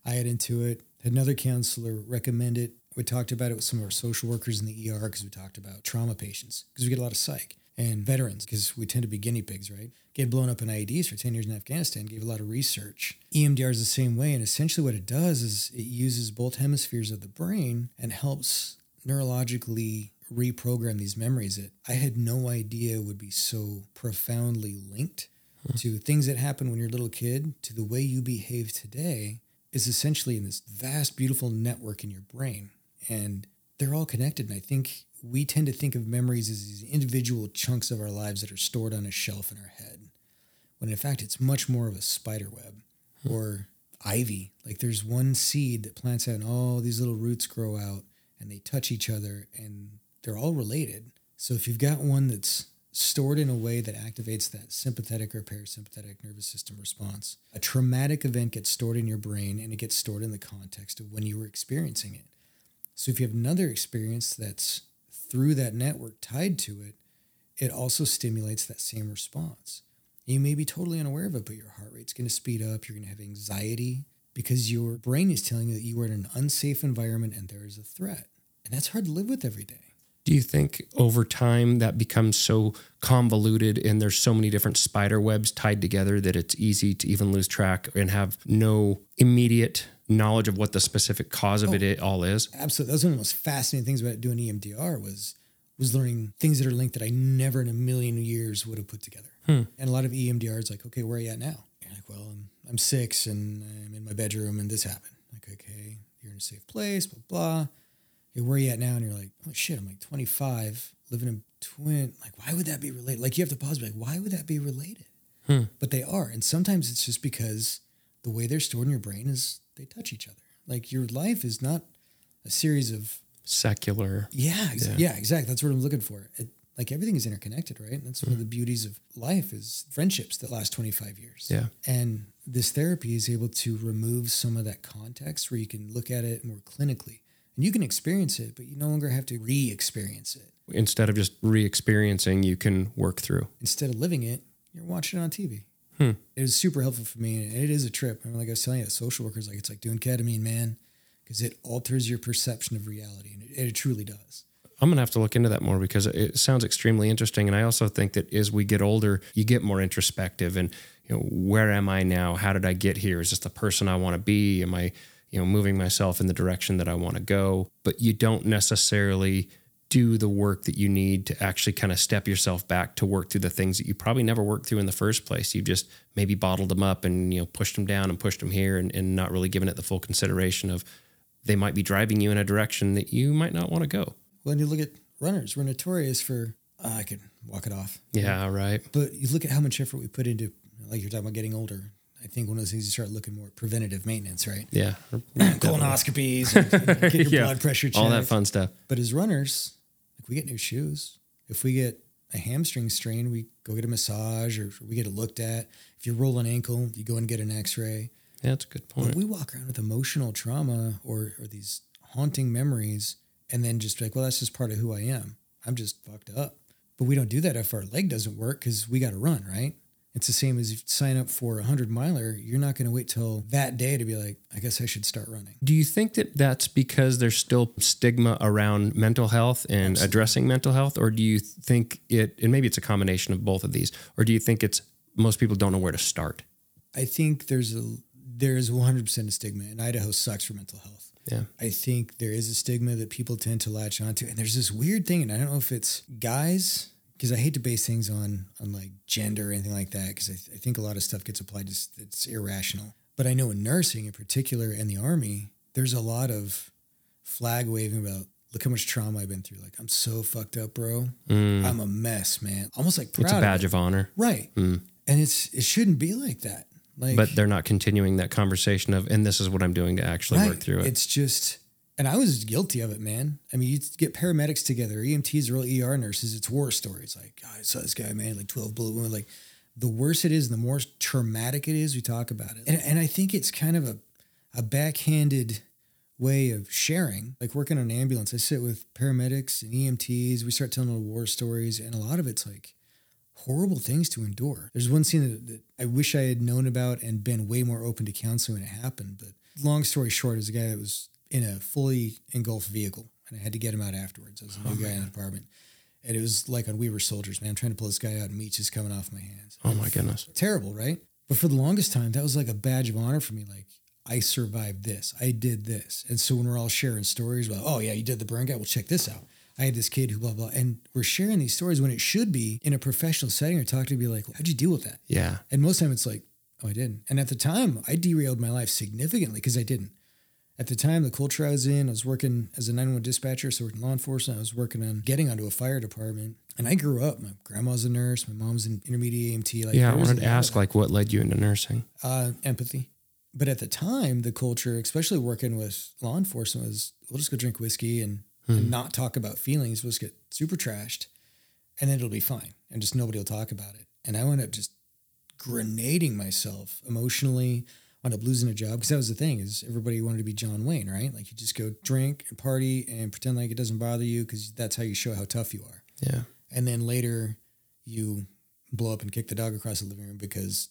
I had into it, had another counselor recommend it. We talked about it with some of our social workers in the E R because we talked about trauma patients because we get a lot of psych and veterans because we tend to be guinea pigs, right? Get blown up in I E Ds for ten years in Afghanistan, gave a lot of research. E M D R is the same way. And essentially what it does is it uses both hemispheres of the brain and helps neurologically reprogram these memories that I had no idea would be so profoundly linked huh. to things that happen when you're a little kid to the way you behave today is essentially in this vast, beautiful network in your brain. And they're all connected. And I think we tend to think of memories as these individual chunks of our lives that are stored on a shelf in our head. When in fact, it's much more of a spider web hmm. or ivy. Like, there's one seed that plants out and all these little roots grow out and they touch each other and they're all related. So if you've got one that's stored in a way that activates that sympathetic or parasympathetic nervous system response, a traumatic event gets stored in your brain and it gets stored in the context of when you were experiencing it. So if you have another experience that's through that network tied to it, it also stimulates that same response. You may be totally unaware of it, but your heart rate's going to speed up. You're going to have anxiety because your brain is telling you that you are in an unsafe environment and there is a threat. And that's hard to live with every day. Do you think over time that becomes so convoluted and there's so many different spider webs tied together that it's easy to even lose track and have no immediate knowledge of what the specific cause of oh, it all is? Absolutely. That's one of the most fascinating things about doing E M D R was, was learning things that are linked that I never in a million years would have put together. Hmm. And a lot of E M D R is like, okay, where are you at now? You're like, well, I'm, I'm six and I'm in my bedroom and this happened. Like, okay, you're in a safe place, blah, blah. Hey, where are you at now? And you're like, oh shit, I'm like twenty-five, living in Twin. Like, why would that be related? Like, you have to pause, like, why would that be related? Hmm. But they are. And sometimes it's just because the way they're stored in your brain is they touch each other. Like, your life is not a series of secular. Yeah, exa- yeah. yeah, exactly. That's what I'm looking for. It, like, everything is interconnected, right? And that's hmm. one of the beauties of life is friendships that last twenty-five years. Yeah. And this therapy is able to remove some of that context where you can look at it more clinically. You can experience it, but you no longer have to re-experience it. Instead of just re-experiencing, you can work through. Instead of living it, you're watching it on T V. Hmm. It was super helpful for me, and it is a trip. I mean, like I was telling you, social workers, like, it's like doing ketamine, man, because it alters your perception of reality, and it, it truly does. I'm going to have to look into that more because it sounds extremely interesting, and I also think that as we get older, you get more introspective, and, you know, where am I now? How did I get here? Is this the person I want to be? Am I... you know, moving myself in the direction that I want to go, but you don't necessarily do the work that you need to actually kind of step yourself back to work through the things that you probably never worked through in the first place. You've just maybe bottled them up and, you know, pushed them down and pushed them here and, and not really given it the full consideration of they might be driving you in a direction that you might not want to go. When you look at runners, we're notorious for, oh, I could walk it off. Yeah, right. But you look at how much effort we put into, like you're talking about getting older, I think one of those things you start looking more at preventative maintenance, right? Yeah. Colonoscopies, and, you know, get your yeah. blood pressure checked. All that fun stuff. But as runners, like, we get new shoes. If we get a hamstring strain, we go get a massage or we get it looked at. If you roll an ankle, you go and get an x-ray. Yeah, that's a good point. But we walk around with emotional trauma or, or these haunting memories and then just be like, well, that's just part of who I am. I'm just fucked up. But we don't do that if our leg doesn't work because we got to run, right? It's the same as if you sign up for a hundred miler, you're not going to wait till that day to be like, I guess I should start running. Do you think that that's because there's still stigma around mental health and Absolutely. addressing mental health? Or do you think it, and maybe it's a combination of both of these, or do you think it's most people don't know where to start? I think there's a, there's one hundred percent a stigma, and Idaho sucks for mental health. Yeah. I think there is a stigma that people tend to latch onto. And there's this weird thing, and I don't know if it's guys, because I hate to base things on, on like gender or anything like that, because I, th- I think a lot of stuff gets applied to that's irrational. But I know in nursing in particular and the Army, there's a lot of flag waving about, look how much trauma I've been through. Like, I'm so fucked up, bro. Mm. I'm a mess, man. Almost like proud. It's a badge of, of honor. Right. Mm. And it's it shouldn't be like that. Like, but they're not continuing that conversation of, and this is what I'm doing to actually right. work through it. It's just... And I was guilty of it, man. I mean, you get paramedics together, E M Ts, real E R nurses. It's war stories. Like, oh, I saw this guy, man, like twelve bullet wound. Like, the worse it is, the more traumatic it is, we talk about it. And, and I think it's kind of a, a backhanded way of sharing. Like, working on an ambulance, I sit with paramedics and E M Ts. We start telling little war stories. And a lot of it's like horrible things to endure. There's one scene that, that I wish I had known about and been way more open to counseling when it happened. But long story short, is a guy that was in a fully engulfed vehicle, and I had to get him out afterwards. I was a new oh, guy man. in an apartment, and it was like on We Were Soldiers, man. I'm trying to pull this guy out, and meat's just coming off my hands. Oh, my goodness. Terrible, right? But for the longest time, that was like a badge of honor for me. Like, I survived this. I did this. And so when we're all sharing stories, we're like, oh, yeah, you did the burn guy? Well, check this out. I had this kid who blah, blah. And we're sharing these stories when it should be in a professional setting or talk to be like, how'd you deal with that? Yeah. And most of the time it's like, oh, I didn't. And at the time, I derailed my life significantly because I didn't. At the time, the culture I was in, I was working as a nine one one dispatcher, so I worked in law enforcement. I was working on getting onto a fire department. And I grew up. My grandma's a nurse. My mom's an intermediate A M T. Like, yeah, I wanted to ask, like, what led you into nursing? Uh, empathy. But at the time, the culture, especially working with law enforcement, was, we'll just go drink whiskey and, hmm. and not talk about feelings. We'll just get super trashed, and then it'll be fine. And just nobody will talk about it. And I wound up just grenading myself emotionally, wound up losing a job, because that was the thing, is everybody wanted to be John Wayne, right? Like, you just go drink and party and pretend like it doesn't bother you because that's how you show how tough you are. Yeah. And then later you blow up and kick the dog across the living room because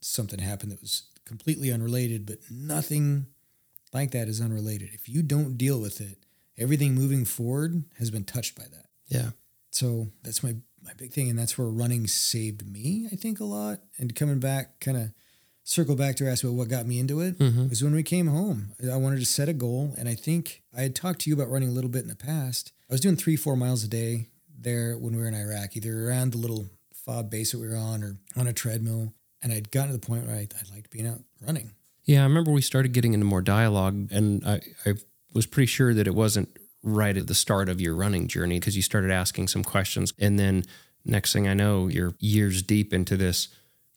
something happened that was completely unrelated, but nothing like that is unrelated. If you don't deal with it, everything moving forward has been touched by that. Yeah. So that's my, my big thing. And that's where running saved me, I think, a lot. And coming back kind of, circle back to ask about what got me into it, mm-hmm. was when we came home. I wanted to set a goal, and I think I had talked to you about running a little bit in the past. I was doing three, four miles a day there when we were in Iraq, either around the little FOB base that we were on or on a treadmill, and I'd gotten to the point where I, I liked being out running. Yeah, I remember we started getting into more dialogue, and I, I was pretty sure that it wasn't right at the start of your running journey, because you started asking some questions, and then next thing I know, you're years deep into this.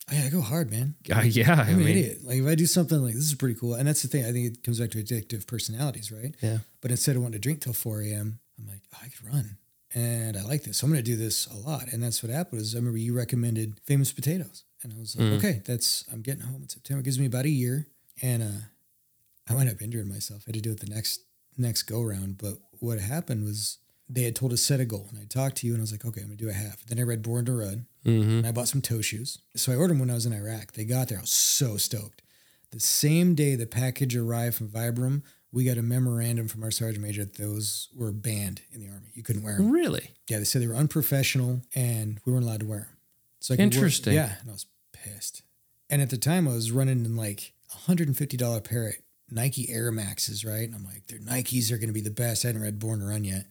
I go hard, man. Uh, yeah. I'm I mean, an idiot. Like, if I do something like, this is pretty cool. And that's the thing. I think it comes back to addictive personalities, right? Yeah. But instead of wanting to drink till four a.m., I'm like, oh, I could run. And I like this. So I'm going to do this a lot. And that's what happened. Is I remember you recommended Famous Potatoes. And I was like, mm. okay, that's, I'm getting home in September. It gives me about a year. And uh, I wound up injuring myself. I had to do it the next next go-round. But what happened was, they had told us set a goal, and I talked to you, and I was like, okay, I'm going to do a half. Then I read Born to Run, mm-hmm. and I bought some toe shoes. So I ordered them when I was in Iraq. They got there. I was so stoked. The same day the package arrived from Vibram, we got a memorandum from our sergeant major that those were banned in the Army. You couldn't wear them. Really? Yeah, they said they were unprofessional, and we weren't allowed to wear them. So I Interesting. Wear, yeah, and I was pissed. And at the time, I was running in like a one hundred fifty dollars pair of Nike Air Maxes, right? And I'm like, their Nikes are going to be the best. I hadn't read Born to Run yet.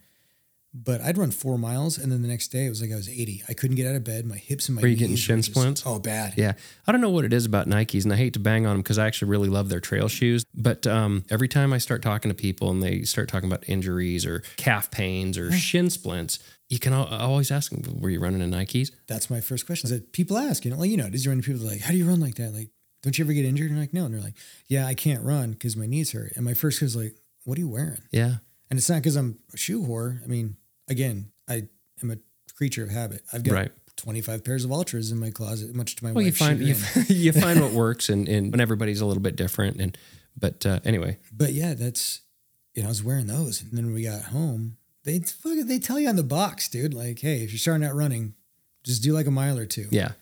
But I'd run four miles, and then the next day it was like I was eighty. I couldn't get out of bed. My hips and my knees. Were you getting shin splints? Oh, bad. Yeah. I don't know what it is about Nikes, and I hate to bang on them because I actually really love their trail shoes. But um, every time I start talking to people and they start talking about injuries or calf pains or shin splints, you can I always ask them, were you running in Nikes? That's my first question. That people ask, you know, like, you know, these running people are like, how do you run like that? Like, don't you ever get injured? And I'm like, no. And they're like, yeah, I can't run because my knees hurt. And my first was like, what are you wearing? Yeah. And it's not because I'm a shoe whore. I mean, again, I am a creature of habit. I've got right. twenty-five pairs of Ultras in my closet, much to my well, wife's you find you, you find what works, and, and when everybody's a little bit different. And But uh, anyway. But yeah, that's, you know, I was wearing those. And then when we got home, they they tell you on the box, dude, like, hey, if you're starting out running, just do like a mile or two. Yeah.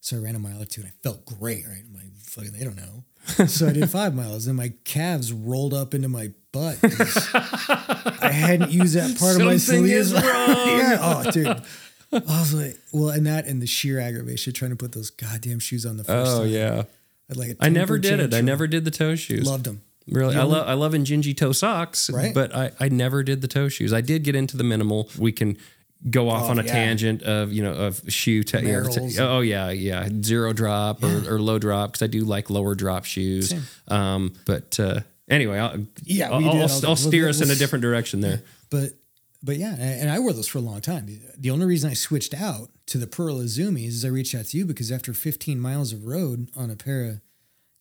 So I ran a mile or two, and I felt great, right? I'm like, fucking, they don't know. So I did five miles, and my calves rolled up into my butt. I hadn't used that part Something of my sleeves. Something is wrong. Yeah. Oh, dude. I was like, well, and that and the sheer aggravation, trying to put those goddamn shoes on the first Oh, time. yeah. I'd like a I never did it. Shoe. I never did the toe shoes. Loved them. Really? You I love I love in gingy toe socks, right? But I, I never did the toe shoes. I did get into the minimal. We can go off oh, on a yeah. tangent of, you know, of shoe te- te- oh yeah yeah zero drop yeah. Or, or low drop, because I do like lower drop shoes. Same. um but uh anyway I'll, yeah I'll, I'll, I'll, I'll steer us in a different direction there, but but yeah and I wore those for a long time. The only reason I switched out to the Pearl Izumi is I reached out to you because after fifteen miles of road on a pair of,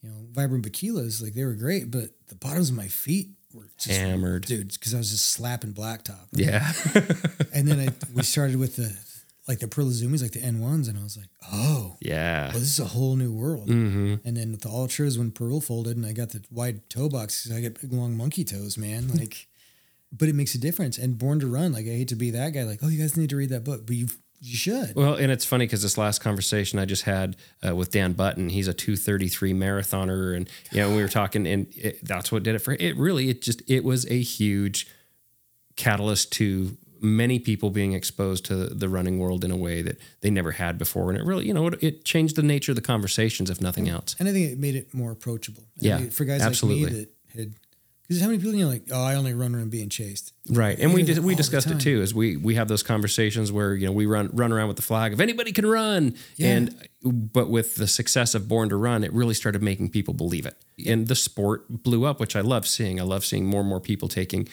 you know, Vibram Baquilas, like they were great, but the bottoms of my feet were just hammered, dude, because I was just slapping blacktop. Right? Yeah. And then I we started with the like the Pearl Izumis, like the N ones, and I was like, oh yeah, well, this is a whole new world. Mm-hmm. And then with the Ultras, when Pearl folded, and I got the wide toe box, I got big long monkey toes, man. Like, but it makes a difference. And Born to Run, like I hate to be that guy, like, oh, you guys need to read that book, but you've. You should. Well, and it's funny because this last conversation I just had uh, with Dan Button, he's a two thirty-three marathoner, and you know we were talking, and it, that's what did it for it. Really, it just it was a huge catalyst to many people being exposed to the running world in a way that they never had before, and it really, you know, it, it changed the nature of the conversations, if nothing else. And I think it made it more approachable. I yeah, mean, for guys absolutely. like me that had. Because how many people, you know, like, oh, I only run around being chased. Right. And we did, we discussed it, too, is we we have those conversations where, you know, we run run around with the flag of anybody can run. Yeah. And but with the success of Born to Run, it really started making people believe it. And the sport blew up, which I love seeing. I love seeing more and more people taking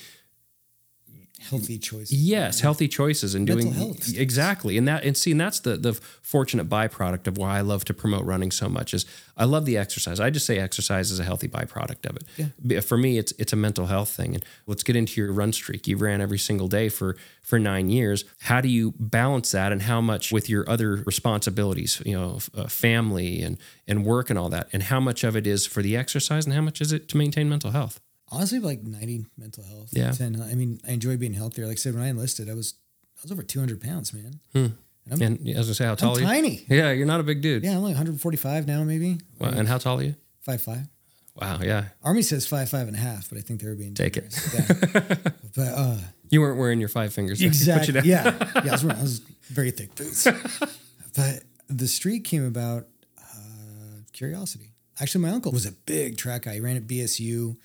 healthy choices. Yes, healthy choices and doing mental health. Exactly. And that and see, and that's the the fortunate byproduct of why I love to promote running so much is I love the exercise. I just say exercise is a healthy byproduct of it. Yeah. For me, it's it's a mental health thing. And let's get into your run streak. You ran every single day for for nine years. How do you balance that, and how much with your other responsibilities, you know, uh, family and and work and all that? And how much of it is for the exercise, and how much is it to maintain mental health? Honestly, like ninety mental health. Yeah. ten I mean, I enjoy being healthier. Like I said, when I enlisted, I was I was over two hundred pounds, man. Hmm. And, I'm, and as I say, how tall I'm are you? Tiny. Yeah, you're not a big dude. Yeah, I'm like one forty-five now, maybe. Well, and how tall are you? five five Wow, yeah. Army says five, five and a half, but I think they were being dangerous. Take it. Yeah. But, uh, you weren't wearing your five fingers. Exactly. You yeah. yeah, I was wearing I was very thick boots. But the streak came about uh, curiosity. Actually, my uncle was a big track guy. He ran at B S U.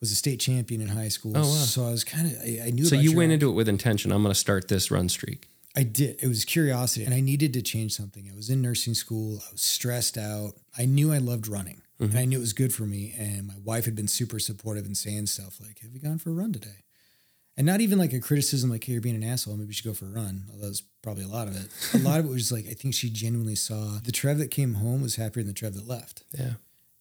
Was a state champion in high school. Oh, wow. So I was kind of, I, I knew. So about you went into it with intention. I'm going to start this run streak. I did. It was curiosity, and I needed to change something. I was in nursing school. I was stressed out. I knew I loved running, mm-hmm. and I knew it was good for me. And my wife had been super supportive and saying stuff like, have you gone for a run today? And not even like a criticism like, hey, you're being an asshole. Maybe you should go for a run. Although that was probably a lot of it. A lot of it was like, I think she genuinely saw the Trev that came home was happier than the Trev that left. Yeah.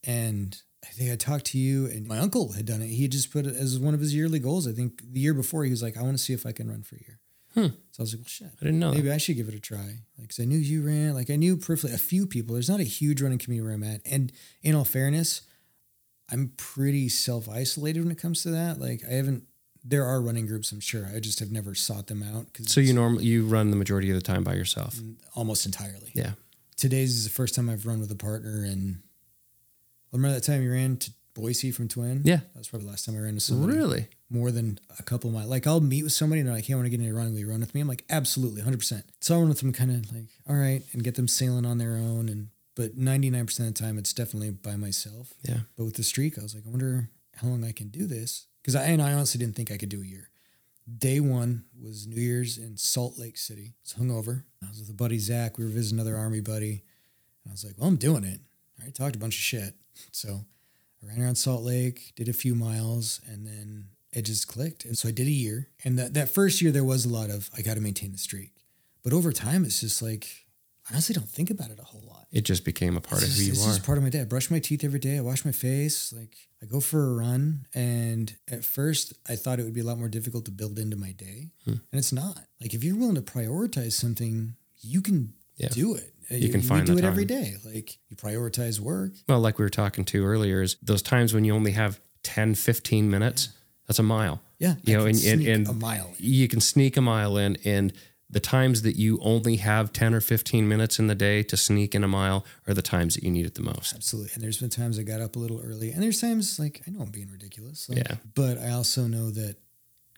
And I think I talked to you, and my uncle had done it. He had just put it as one of his yearly goals. I think the year before, he was like, I want to see if I can run for a year. Hmm. So I was like, well, shit. I didn't know. Maybe that. I should give it a try. Like, cause I knew you ran. Like, I knew perfectly a few people. There's not a huge running community where I'm at. And in all fairness, I'm pretty self-isolated when it comes to that. Like, I haven't, there are running groups, I'm sure. I just have never sought them out. Cause so you normally, you run the majority of the time by yourself? Almost entirely. Yeah. Today's is the first time I've run with a partner, and remember that time you ran to Boise from Twin? Yeah. That was probably the last time I ran to somebody. Really? More than a couple of miles. Like, I'll meet with somebody, and they're like, hey, I want to get into running. Will you run with me? I'm like, absolutely, one hundred percent. So I run with them kind of like, all right, and get them sailing on their own. And But ninety-nine percent of the time, it's definitely by myself. Yeah. But with the streak, I was like, I wonder how long I can do this. Because I and I honestly didn't think I could do a year. Day one was New Year's in Salt Lake City. I was hungover. I was with a buddy, Zach. We were visiting another Army buddy. And I was like, well, I'm doing it. All right, talked a bunch of shit. So I ran around Salt Lake, did a few miles, and then it just clicked. And so I did a year. And that, that first year, there was a lot of, I got to maintain the streak. But over time, it's just like, I honestly don't think about it a whole lot. It just became a part it's of just, who you it's are. It's just part of my day. I brush my teeth every day. I wash my face. Like, I go for a run. And at first, I thought it would be a lot more difficult to build into my day. Hmm. And it's not. Like, if you're willing to prioritize something, you can yeah. do it. You, you can find the time. You do it every day. Like, you prioritize work. Well, like we were talking to earlier, is those times when you only have ten, fifteen minutes, yeah. that's a mile. Yeah. You know, and, and, and a mile in. You can sneak a mile in. And The times that you only have ten or fifteen minutes in the day to sneak in a mile are the times that you need it the most. Absolutely. And there's been times I got up a little early, and there's times like, I know I'm being ridiculous. Like, yeah. But I also know that,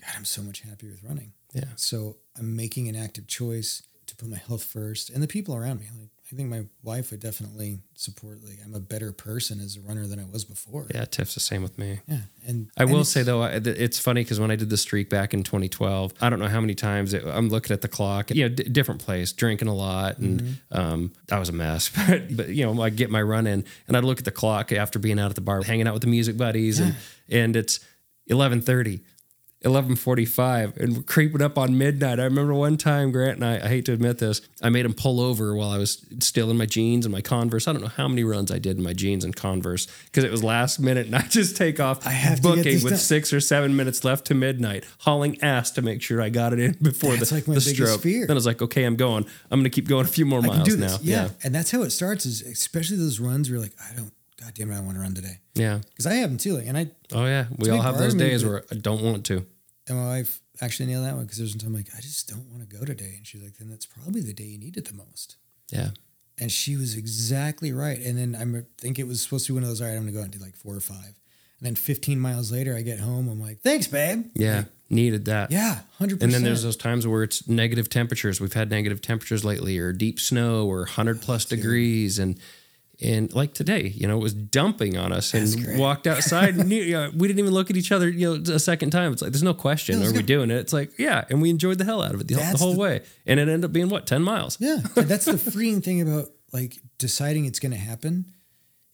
God, I'm so much happier with running. Yeah. So I'm making an active choice to put my health first and the people around me. Like, I think my wife would definitely support, like, I'm a better person as a runner than I was before. Yeah. Tiff's the same with me. Yeah. And I and will say though, I, it's funny because when I did the streak back in twenty twelve, I don't know how many times it, I'm looking at the clock, you know, d- different place, drinking a lot. And, mm-hmm. um, I was a mess, but, but you know, I get my run in and I'd look at the clock after being out at the bar, hanging out with the music buddies, yeah. and, and it's eleven thirty. eleven forty-five, and we're creeping up on midnight. I remember one time, Grant and I, I hate to admit this, I made him pull over while I was still in my jeans and my Converse. I don't know how many runs I did in my jeans and Converse because it was last minute, and I just take off I have booking with done. six or seven minutes left to midnight, hauling ass to make sure I got it in before that's the, like my the stroke. Fear. Then I was like, okay, I'm going. I'm going to keep going a few more I miles now. Yeah. yeah, and that's how it starts, is especially those runs where you're like, I don't, God damn it, I want to run today. Yeah. Because I have them too. Like, and I, oh, yeah. We all have those days where I don't want to. And my wife actually nailed that one because there's one time I'm like, I just don't want to go today. And she's like, then that's probably the day you need it the most. Yeah. And she was exactly right. And then I think it was supposed to be one of those, all right, I'm going to go out and do like four or five. And then fifteen miles later, I get home. I'm like, thanks, babe. Yeah. Like, needed that. Yeah. one hundred percent. And then there's those times where it's negative temperatures. We've had negative temperatures lately, or deep snow, or one hundred plus oh, degrees. And, And like today, you know, it was dumping on us, that's and great. Walked outside. And, you know, we didn't even look at each other, you know, a second time. It's like, there's no question. No, are we good. doing it? It's like, yeah. And we enjoyed the hell out of it the, the whole the, way. And it ended up being what? ten miles. Yeah. That's the freeing thing about like deciding it's going to happen,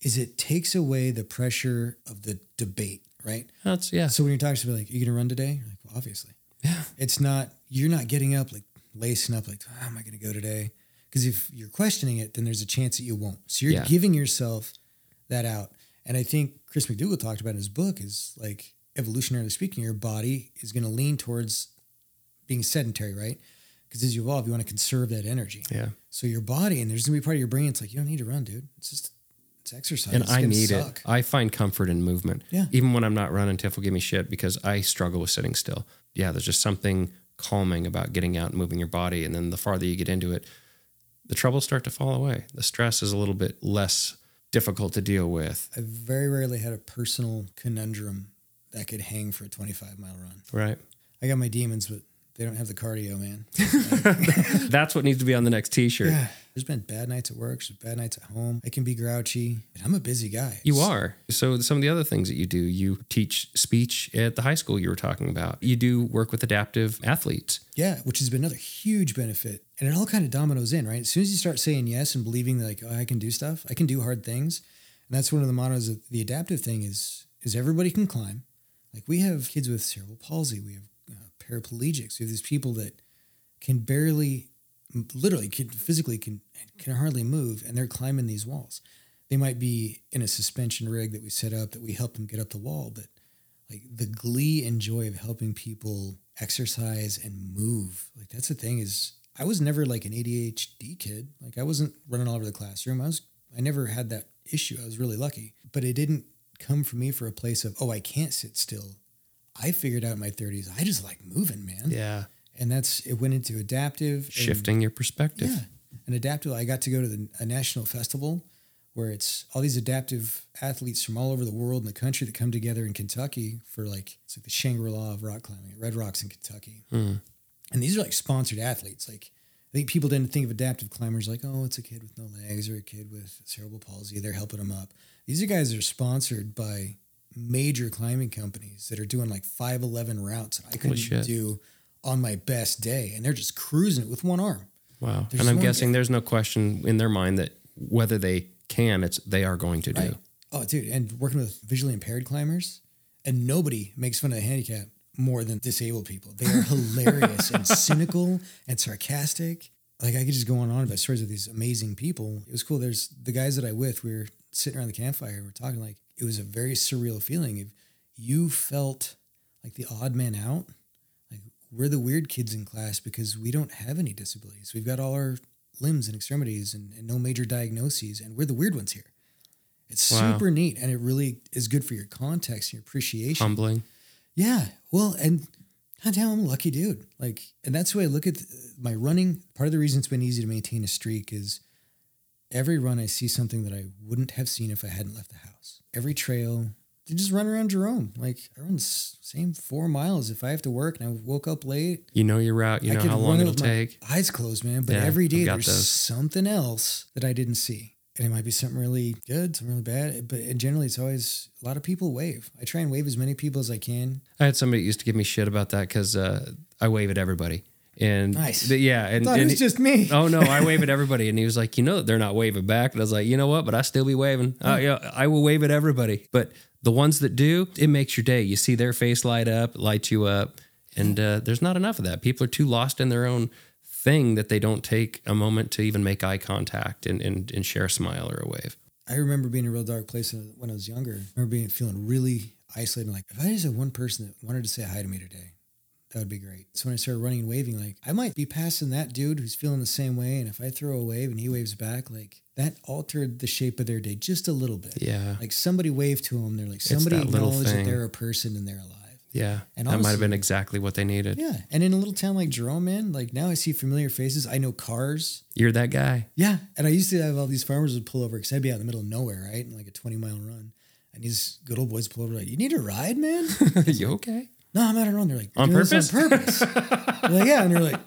is it takes away the pressure of the debate, right? That's yeah. So when you're talking to people like, are you going to run today? You're like, well, obviously. Yeah. It's not, you're not getting up, like lacing up, like, how am I going to go today? Because if you're questioning it, then there's a chance that you won't. So you're yeah. giving yourself that out. And I think Chris McDougall talked about in his book is like, evolutionarily speaking, your body is going to lean towards being sedentary, right? Because as you evolve, you want to conserve that energy. Yeah. So your body, and there's going to be part of your brain, it's like, you don't need to run, dude. It's just, it's exercise. And it's I need suck. it. I find comfort in movement. Yeah. Even when I'm not running, Tiff will give me shit because I struggle with sitting still. Yeah, there's just something calming about getting out and moving your body. And then the farther you get into it, the troubles start to fall away. The stress is a little bit less difficult to deal with. I very rarely had a personal conundrum that could hang for a twenty-five mile run. Right. I got my demons, but they don't have the cardio, man. That's what needs to be on the next t-shirt. Yeah. There's been bad nights at work, there's bad nights at home. I can be grouchy, and I'm a busy guy. You are. So some of the other things that you do, you teach speech at the high school you were talking about. You do work with adaptive athletes. Yeah, which has been another huge benefit. And it all kind of dominoes in, right? As soon as you start saying yes and believing like, oh, I can do stuff, I can do hard things. And that's one of the mottos of the adaptive thing is, is everybody can climb. Like we have kids with cerebral palsy. We have uh, paraplegics. We have these people that can barely... literally can, physically can can hardly move, and they're climbing these walls. They might be in a suspension rig that we set up that we help them get up the wall, but like the glee and joy of helping people exercise and move, like that's the thing is I was never like an A D H D kid. Like I wasn't running all over the classroom. I was I never had that issue. I was really lucky, but it didn't come for me for a place of, oh, I can't sit still. I figured out in my thirties, I just like moving, man. Yeah. And that's, it went into adaptive. Shifting and, your perspective. Yeah. And adaptive, I got to go to the, a national festival where it's all these adaptive athletes from all over the world and the country that come together in Kentucky for like, it's like the Shangri-La of rock climbing at Red Rocks in Kentucky. Hmm. And these are like sponsored athletes. Like I think people didn't think of adaptive climbers like, oh, it's a kid with no legs or a kid with cerebral palsy. They're helping them up. These are guys that are sponsored by major climbing companies that are doing like five eleven routes that I couldn't do on my best day, and they're just cruising it with one arm. Wow. There's and I'm guessing guy. There's no question in their mind that whether they can, it's they are going to right. do. Oh, dude. And working with visually impaired climbers, and nobody makes fun of the handicap more than disabled people. They are hilarious and cynical and sarcastic. Like I could just go on and on about stories of these amazing people. It was cool. There's the guys that I with, we were sitting around the campfire and we're talking like, it was a very surreal feeling. If you felt like the odd man out, we're the weird kids in class because we don't have any disabilities. We've got all our limbs and extremities and, and no major diagnoses, and we're the weird ones here. It's wow. super neat, and it really is good for your context and your appreciation. Humbling. Yeah. Well, and goddamn, I'm a lucky dude. Like, and that's the way I look at my running. Part of the reason it's been easy to maintain a streak is every run I see something that I wouldn't have seen if I hadn't left the house. Every trail, you just run around Jerome. Like, I run the same four miles. If I have to work and I woke up late, you know your route, you know how long it'll take. Eyes closed, man. But yeah, every day there's those. something else that I didn't see. And it might be something really good, something really bad. But generally, it's always a lot of people wave. I try and wave as many people as I can. I had somebody who used to give me shit about that because uh, I wave at everybody. And nice. Th- yeah. And, I thought and it was just me. Oh, no, I wave at everybody. And he was like, you know, they're not waving back. And I was like, you know what? But I still be waving. Mm. I, yeah, I will wave at everybody. But the ones that do, it makes your day. You see their face light up, light you up. And uh, there's not enough of that. People are too lost in their own thing that they don't take a moment to even make eye contact and, and, and share a smile or a wave. I remember being in a real dark place when I was younger. I remember being feeling really isolated. Like, if I just had one person that wanted to say hi to me today, that would be great. So when I started running and waving, like, I might be passing that dude who's feeling the same way. And if I throw a wave and he waves back, like, that altered the shape of their day just a little bit. Yeah. Like, somebody waved to them. They're like, somebody acknowledged that they're a person and they're alive. Yeah. And honestly, that might have been exactly what they needed. Yeah. And in a little town like Jerome, man, like, now I see familiar faces. I know cars. You're that guy. Yeah. And I used to have all these farmers would pull over because I'd be out in the middle of nowhere, right? And like a twenty mile run. And these good old boys pull over like, you need a ride, man? You okay? No, I'm out on a run. They're like, on purpose? On purpose. Like, yeah. And they're like,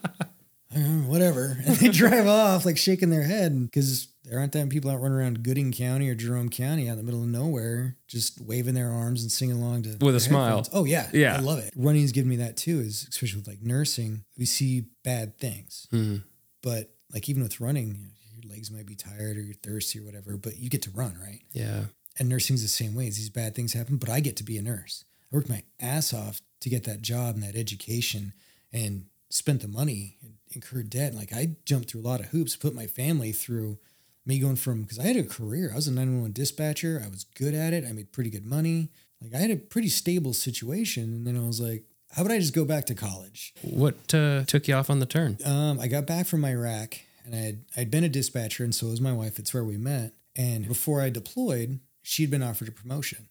oh, whatever. And they drive off like shaking their head because there aren't that many people out running around Gooding County or Jerome County out in the middle of nowhere, just waving their arms and singing along to with a smile. Oh yeah, yeah, I love it. Running's given me that too. Is especially with like nursing, we see bad things, mm. but like even with running, your legs might be tired or you're thirsty or whatever, but you get to run, right? Yeah. And nursing's the same way. As these bad things happen, but I get to be a nurse. I worked my ass off to get that job and that education, and spent the money, and incurred debt. And like I jumped through a lot of hoops, put my family through. Me going from, because I had a career, I was a nine one one dispatcher. I was good at it. I made pretty good money. Like I had a pretty stable situation. And then I was like, how about I just go back to college? What uh, took you off on the turn? Um, I got back from Iraq and I had, I'd been a dispatcher. And so was my wife. It's where we met. And before I deployed, she'd been offered a promotion.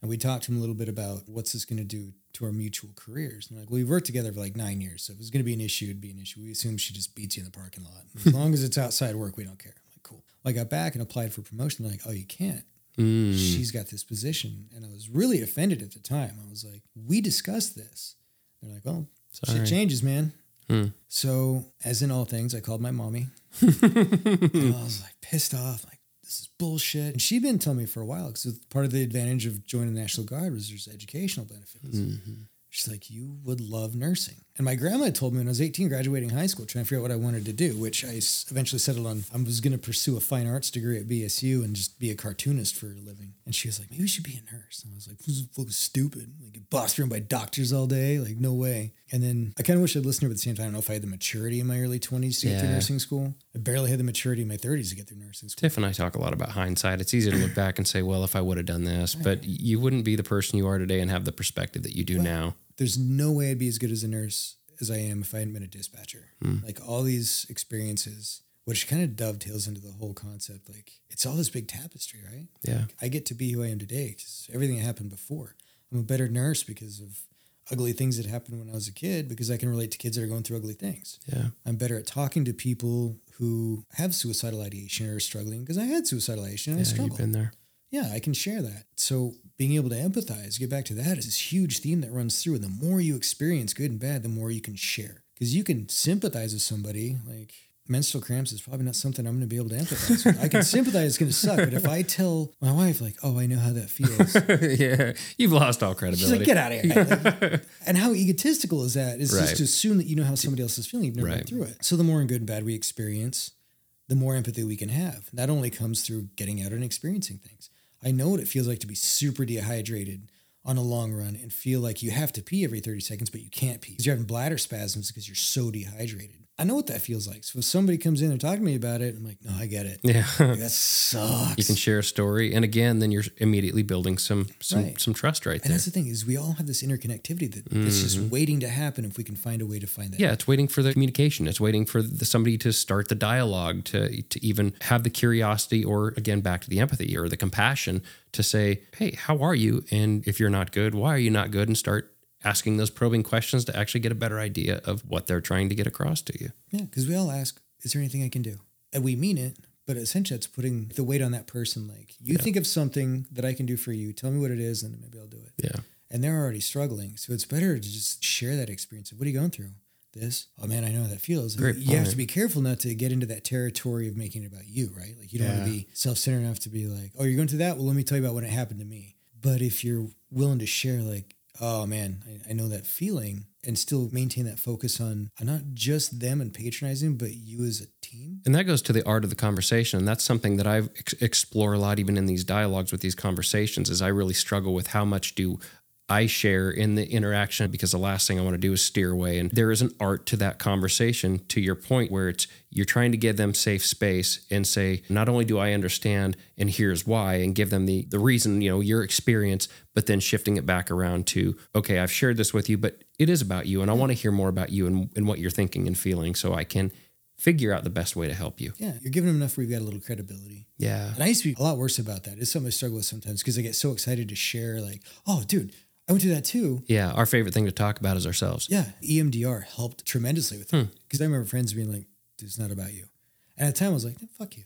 And we talked to him a little bit about what's this going to do to our mutual careers. And like, well, we worked together for like nine years. So if it was going to be an issue, it'd be an issue. We assume she just beats you in the parking lot. As long as it's outside work, we don't care. I got back and applied for promotion. They're like, oh, you can't. Mm. She's got this position. And I was really offended at the time. I was like, we discussed this. They're like, well, sorry. Shit changes, man. Hmm. So as in all things, I called my mommy. And I was like pissed off. Like, this is bullshit. And she'd been telling me for a while because part of the advantage of joining the National Guard was there's educational benefits. Mm-hmm. She's like, you would love nursing. And my grandma told me when I was eighteen, graduating high school, trying to figure out what I wanted to do, which I eventually settled on. I was going to pursue a fine arts degree at B S U and just be a cartoonist for a living. And she was like, maybe you should be a nurse. And I was like, this is stupid. Like, get bossed around by doctors all day. Like, no way. And then I kind of wish I'd listened to her, but at the same time, I don't know if I had the maturity in my early twenties to yeah. get through nursing school. I barely had the maturity in my thirties to get through nursing school. Tiff and I talk a lot about hindsight. It's easy to look back and say, well, if I would have done this, right. But you wouldn't be the person you are today and have the perspective that you do well, now. There's no way I'd be as good as a nurse as I am if I hadn't been a dispatcher. Mm. Like all these experiences, which kind of dovetails into the whole concept. Like it's all this big tapestry, right? Yeah. Like, I get to be who I am today because everything that happened before. I'm a better nurse because of ugly things that happened when I was a kid because I can relate to kids that are going through ugly things. Yeah. I'm better at talking to people who have suicidal ideation or are struggling because I had suicidal ideation and yeah, I struggled. You've been there. Yeah, I can share that. So being able to empathize, get back to that, is this huge theme that runs through. And the more you experience good and bad, the more you can share. Because you can sympathize with somebody. Like menstrual cramps is probably not something I'm going to be able to empathize with. I can sympathize. It's going to suck. But if I tell my wife, like, oh, I know how that feels. Yeah, you've lost all credibility. She's like, get out of here. Like, and how egotistical is that? It's right. Just to assume that you know how somebody else is feeling. You've never right. been through it. So the more good and bad we experience, the more empathy we can have. That only comes through getting out and experiencing things. I know what it feels like to be super dehydrated on a long run and feel like you have to pee every thirty seconds, but you can't pee because you're having bladder spasms because you're so dehydrated. I know what that feels like. So if somebody comes in and talks to me about it, I'm like, no, I get it. Yeah. Like, that sucks. You can share a story. And again, then you're immediately building some some, right. some trust right there. And that's the thing is we all have this interconnectivity that mm-hmm. is just waiting to happen if we can find a way to find that. Yeah, it's waiting for the communication. It's waiting for the, somebody to start the dialogue, to to even have the curiosity or, again, back to the empathy or the compassion to say, hey, how are you? And if you're not good, why are you not good? And start asking those probing questions to actually get a better idea of what they're trying to get across to you. Yeah, because we all ask, is there anything I can do? And we mean it, but essentially it's putting the weight on that person. Like, you yeah. think of something that I can do for you. Tell me what it is, and maybe I'll do it. Yeah. And they're already struggling. So it's better to just share that experience of, what are you going through? This? Oh, man, I know how that feels. Great you point. Have to be careful not to get into that territory of making it about you, right? Like, you don't yeah. want to be self-centered enough to be like, oh, you're going through that? Well, let me tell you about when it happened to me. But if you're willing to share, like, oh, man, I, I know that feeling, and still maintain that focus on not just them and patronizing, but you as a team. And that goes to the art of the conversation. And that's something that I ex- explore a lot, even in these dialogues with these conversations, is I really struggle with how much do I share in the interaction, because the last thing I want to do is steer away. And there is an art to that conversation, to your point, where it's you're trying to give them safe space and say, not only do I understand and here's why, and give them the the reason, you know, your experience, but then shifting it back around to, okay, I've shared this with you, but it is about you. And I want to hear more about you and, and what you're thinking and feeling, so I can figure out the best way to help you. Yeah. You're giving them enough where you've got a little credibility. Yeah. And I used to be a lot worse about that. It's something I struggle with sometimes, because I get so excited to share, like, oh, dude, I went through that too. Yeah. Our favorite thing to talk about is ourselves. Yeah. E M D R helped tremendously with that. Because hmm. I remember friends being like, it's not about you. And at the time I was like, eh, fuck you.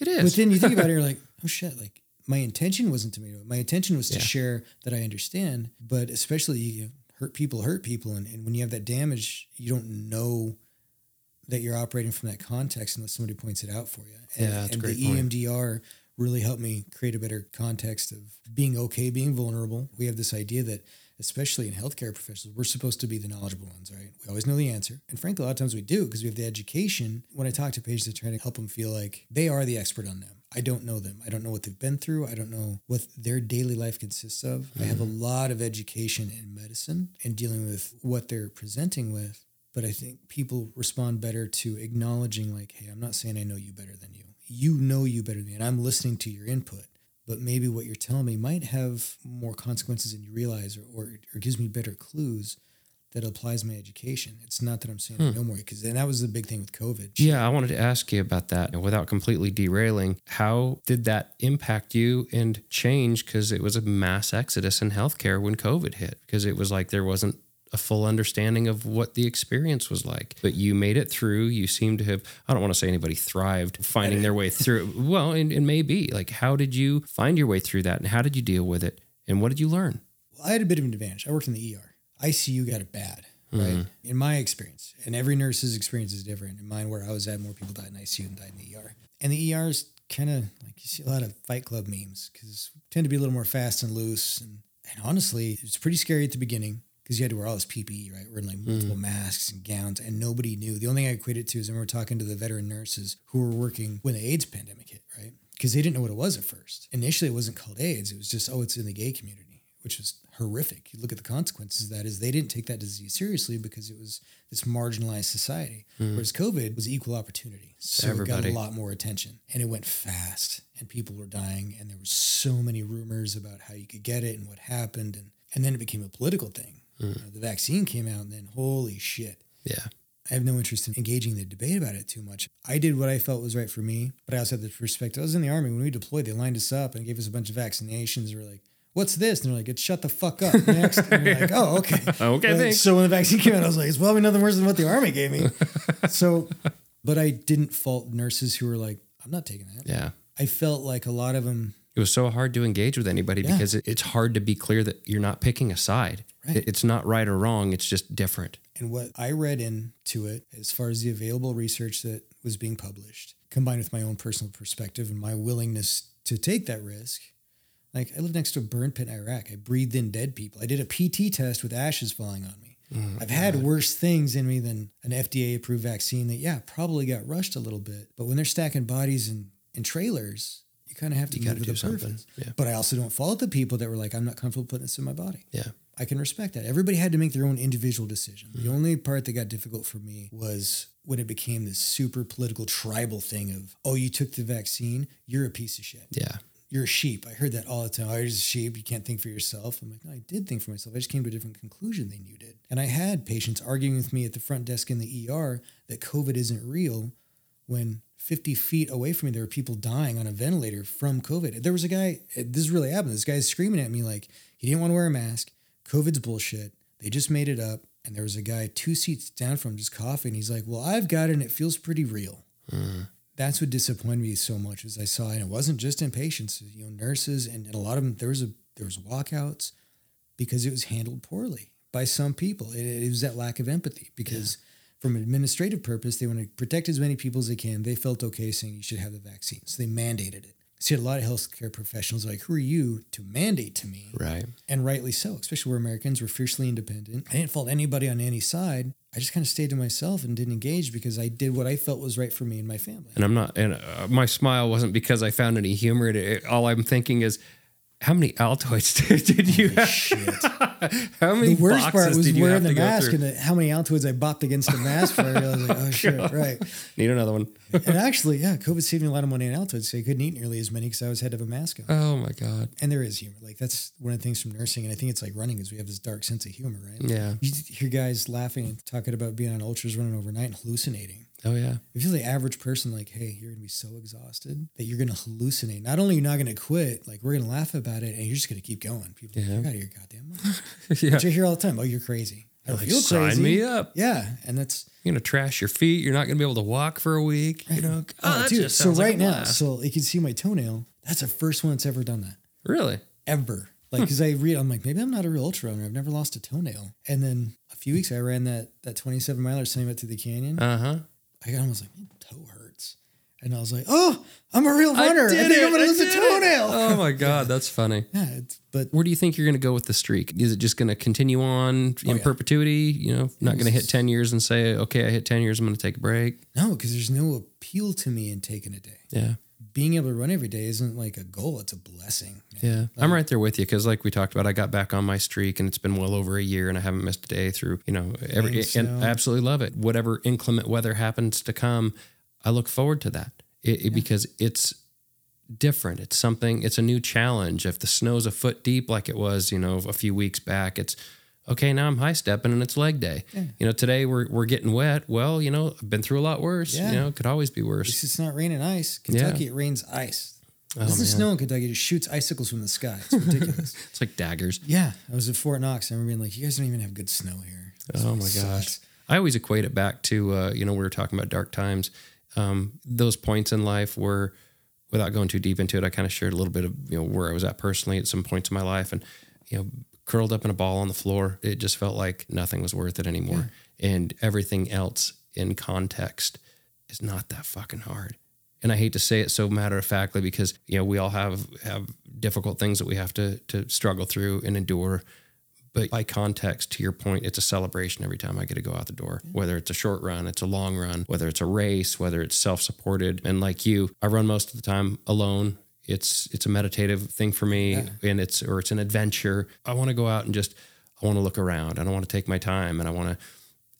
It is. But then you think about it, you're like, oh shit. Like, my intention wasn't to make it. My intention was yeah. to share that I understand, but especially, you know, hurt people hurt people. And, and when you have that damage, you don't know that you're operating from that context unless somebody points it out for you. And, yeah, that's and a great the point. E M D R really helped me create a better context of being okay, being vulnerable. We have this idea that, especially in healthcare professionals, we're supposed to be the knowledgeable ones, right? We always know the answer. And frankly, a lot of times we do, because we have the education. When I talk to patients, I try to help them feel like they are the expert on them. I don't know them. I don't know what they've been through. I don't know what their daily life consists of. Mm-hmm. I have a lot of education in medicine and dealing with what they're presenting with. But I think people respond better to acknowledging, like, hey, I'm not saying I know you better than you. You know you better than me, and I'm listening to your input. But maybe what you're telling me might have more consequences than you realize, or, or, or gives me better clues that applies my education. It's not that I'm saying hmm. I know more, because then that was the big thing with COVID. Yeah, I wanted to ask you about that, and without completely derailing, how did that impact you and change? Because it was a mass exodus in healthcare when COVID hit, because it was like there wasn't a full understanding of what the experience was like. But you made it through. You seem to have, I don't want to say anybody thrived finding their way through. Well, and, and maybe, like, how did you find your way through that, and how did you deal with it, and what did you learn? Well, I had a bit of an advantage. I worked in the E R. I C U got it bad, right? Mm-hmm. In my experience, and every nurse's experience is different. In mine, where I was at, more people died in I C U than died in the E R. And the E R's kind of like, you see a lot of Fight Club memes, because tend to be a little more fast and loose. And, and honestly, it's pretty scary at the beginning, because you had to wear all this P P E, right? We're in like multiple mm. masks and gowns, and nobody knew. The only thing I equate it to is when we were talking to the veteran nurses who were working when the AIDS pandemic hit, right? Because they didn't know what it was at first. Initially, it wasn't called AIDS. It was just, oh, it's in the gay community, which was horrific. You look at the consequences of that is they didn't take that disease seriously, because it was this marginalized society. Mm. Whereas COVID was equal opportunity. So everybody. It got a lot more attention, and it went fast, and people were dying, and there were so many rumors about how you could get it and what happened. And, and then it became a political thing. Mm. You know, the vaccine came out, and then holy shit. Yeah. I have no interest in engaging in the debate about it too much. I did what I felt was right for me, but I also had the perspective. I was in the Army. When we deployed, they lined us up and gave us a bunch of vaccinations. They were like, what's this? And they're like, it's shut the fuck up. Next. And we're like, oh, okay. Okay, like, thanks. So when the vaccine came out, I was like, it's probably nothing worse than what the Army gave me. So, but I didn't fault nurses who were like, I'm not taking that. Yeah. I felt like a lot of them. It was so hard to engage with anybody yeah. because it, it's hard to be clear that you're not picking a side. Right. It, it's not right or wrong. It's just different. And what I read into it, as far as the available research that was being published, combined with my own personal perspective and my willingness to take that risk. Like, I lived next to a burn pit in Iraq. I breathed in dead people. I did a P T test with ashes falling on me. Mm-hmm. I've had worse things in me than an F D A-approved vaccine that, yeah, probably got rushed a little bit. But when they're stacking bodies in, in trailers, you kind of have to you move to do the something. Yeah. But I also don't fault the people that were like, I'm not comfortable putting this in my body. Yeah, I can respect that. Everybody had to make their own individual decision. Mm-hmm. The only part that got difficult for me was when it became this super political tribal thing of, oh, you took the vaccine, you're a piece of shit. Yeah. You're a sheep. I heard that all the time. Oh, you're just a sheep. You can't think for yourself. I'm like, no, I did think for myself. I just came to a different conclusion than you did. And I had patients arguing with me at the front desk in the E R that COVID isn't real when fifty feet away from me, there were people dying on a ventilator from COVID. There was a guy, this really happened. This guy's screaming at me like he didn't want to wear a mask. COVID's bullshit. They just made it up, and there was a guy two seats down from just coughing. He's like, well, I've got it, and it feels pretty real. Mm-hmm. That's what disappointed me so much as I saw, and it wasn't just in patients, you know, nurses, and, and a lot of them, there was, a, there was walkouts because it was handled poorly by some people. It, it was that lack of empathy because yeah. from an administrative purpose, they want to protect as many people as they can. They felt okay saying you should have the vaccine, so they mandated it. See, a lot of healthcare professionals are like, who are you to mandate to me? Right. And rightly so, especially we're Americans, we're fiercely independent. I didn't fault anybody on any side. I just kind of stayed to myself and didn't engage because I did what I felt was right for me and my family. And I'm not, and uh, my smile wasn't because I found any humor in it. All I'm thinking is, how many Altoids did, did you Holy have? Shit. How many boxes did you have? The worst part was wearing the mask and the, how many Altoids I bopped against the mask for. I was like, oh, shit, God. Right. Need another one. And actually, yeah, COVID saved me a lot of money on Altoids, so I couldn't eat nearly as many because I always had to have a mask on. Oh, my God. And there is humor. Like, that's one of the things from nursing, and I think it's like running is we have this dark sense of humor, right? Yeah. You hear guys laughing and talking about being on ultras running overnight and hallucinating. Oh, yeah. If you're the average person, like, hey, you're going to be so exhausted that you're going to hallucinate. Not only are you not going to quit, like, we're going to laugh about it, and you're just going to keep going. People are yeah. like, you're out of your goddamn mind. yeah. But you're here all the time. Oh, you're crazy. I like, feel sign crazy. Sign me up. Yeah. And that's... You're going to trash your feet. You're not going to be able to walk for a week. Right. You know? Oh, oh, dude, so right like now, laugh. So you can see my toenail. That's the first one that's ever done that. Really? Ever. Like, because I read, I'm like, maybe I'm not a real ultra runner. I've never lost a toenail. And then a few weeks, I ran that that twenty-seven miler sending it to the canyon. Uh-huh. I got almost like, my toe hurts. And I was like, oh, I'm a real runner. I, did I think it. I'm going to lose a toenail. It. Oh, my God. That's funny. Yeah, it's, but where do you think you're going to go with the streak? Is it just going to continue on in oh, yeah. perpetuity? You know, not going to hit ten years and say, okay, I hit ten years. I'm going to take a break. No, because there's no appeal to me in taking a day. Yeah. Being able to run every day isn't like a goal. It's a blessing. Yeah. Like, I'm right there with you. Cause like we talked about, I got back on my streak and it's been well over a year and I haven't missed a day through, you know, every, and, and I absolutely love it. Whatever inclement weather happens to come, I look forward to that it, yeah. it, because it's different. It's something, it's a new challenge. If the snow's a foot deep, like it was, you know, a few weeks back, it's okay. Now I'm high stepping and it's leg day. Yeah. You know, today we're, we're getting wet. Well, you know, I've been through a lot worse, yeah. you know, it could always be worse. It's, it's not raining ice. Kentucky, yeah. it rains ice. Oh, this is snow in Kentucky. It just shoots icicles from the sky. It's ridiculous. It's like daggers. Yeah. I was at Fort Knox. I remember being like, you guys don't even have good snow here. This oh my sucks. Gosh. I always equate it back to, uh, you know, we were talking about dark times. Um, those points in life were, without going too deep into it, I kind of shared a little bit of, you know, where I was at personally at some points in my life and, you know, curled up in a ball on the floor. It just felt like nothing was worth it anymore. Yeah. And everything else in context is not that fucking hard. And I hate to say it so matter-of-factly because, you know, we all have, have difficult things that we have to to struggle through and endure. But by context, to your point, it's a celebration every time I get to go out the door, yeah. whether it's a short run, it's a long run, whether it's a race, whether it's self-supported. And like you, I run most of the time alone. It's it's a meditative thing for me, yeah. and it's or it's an adventure. I want to go out and just, I want to look around. I don't want to take my time, and I want to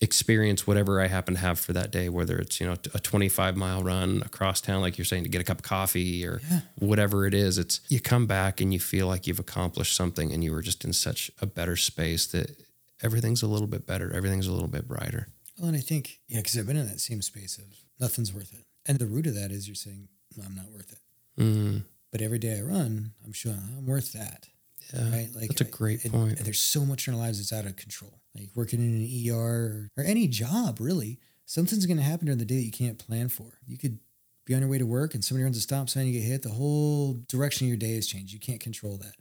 experience whatever I happen to have for that day, whether it's, you know, a twenty-five mile run across town, like you're saying, to get a cup of coffee or yeah. whatever it is. It's you come back and you feel like you've accomplished something and you were just in such a better space that everything's a little bit better. Everything's a little bit brighter. Well, and I think, yeah, because I've been in that same space of nothing's worth it. And the root of that is you're saying, no, I'm not worth it. Mm. But every day I run, I'm sure I'm worth that. Yeah, right? Like, that's a great I, point. There's so much in our lives that's out of control. Like working in an E R or, or any job, really, something's going to happen during the day that you can't plan for. You could be on your way to work and somebody runs a stop sign, you get hit. The whole direction of your day has changed. You can't control that.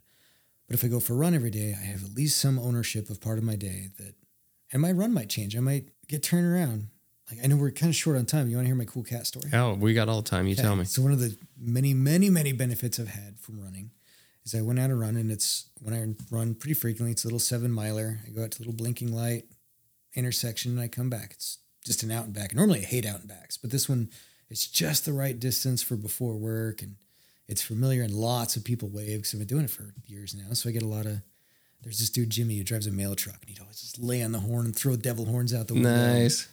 But if I go for a run every day, I have at least some ownership of part of my day that, and my run might change. I might get turned around. Like I know we're kind of short on time. You want to hear my cool cat story? Oh, we got all the time. You okay. tell me. So one of the many, many, many benefits I've had from running is I went out and run, and it's when I run pretty frequently, it's a little seven miler. I go out to a little blinking light intersection and I come back. It's just an out and back. Normally I hate out and backs, but this one, it's just the right distance for before work. And it's familiar and lots of people wave because I've been doing it for years now. So I get a lot of, there's this dude, Jimmy, who drives a mail truck and he'd always just lay on the horn and throw devil horns out the window. Nice.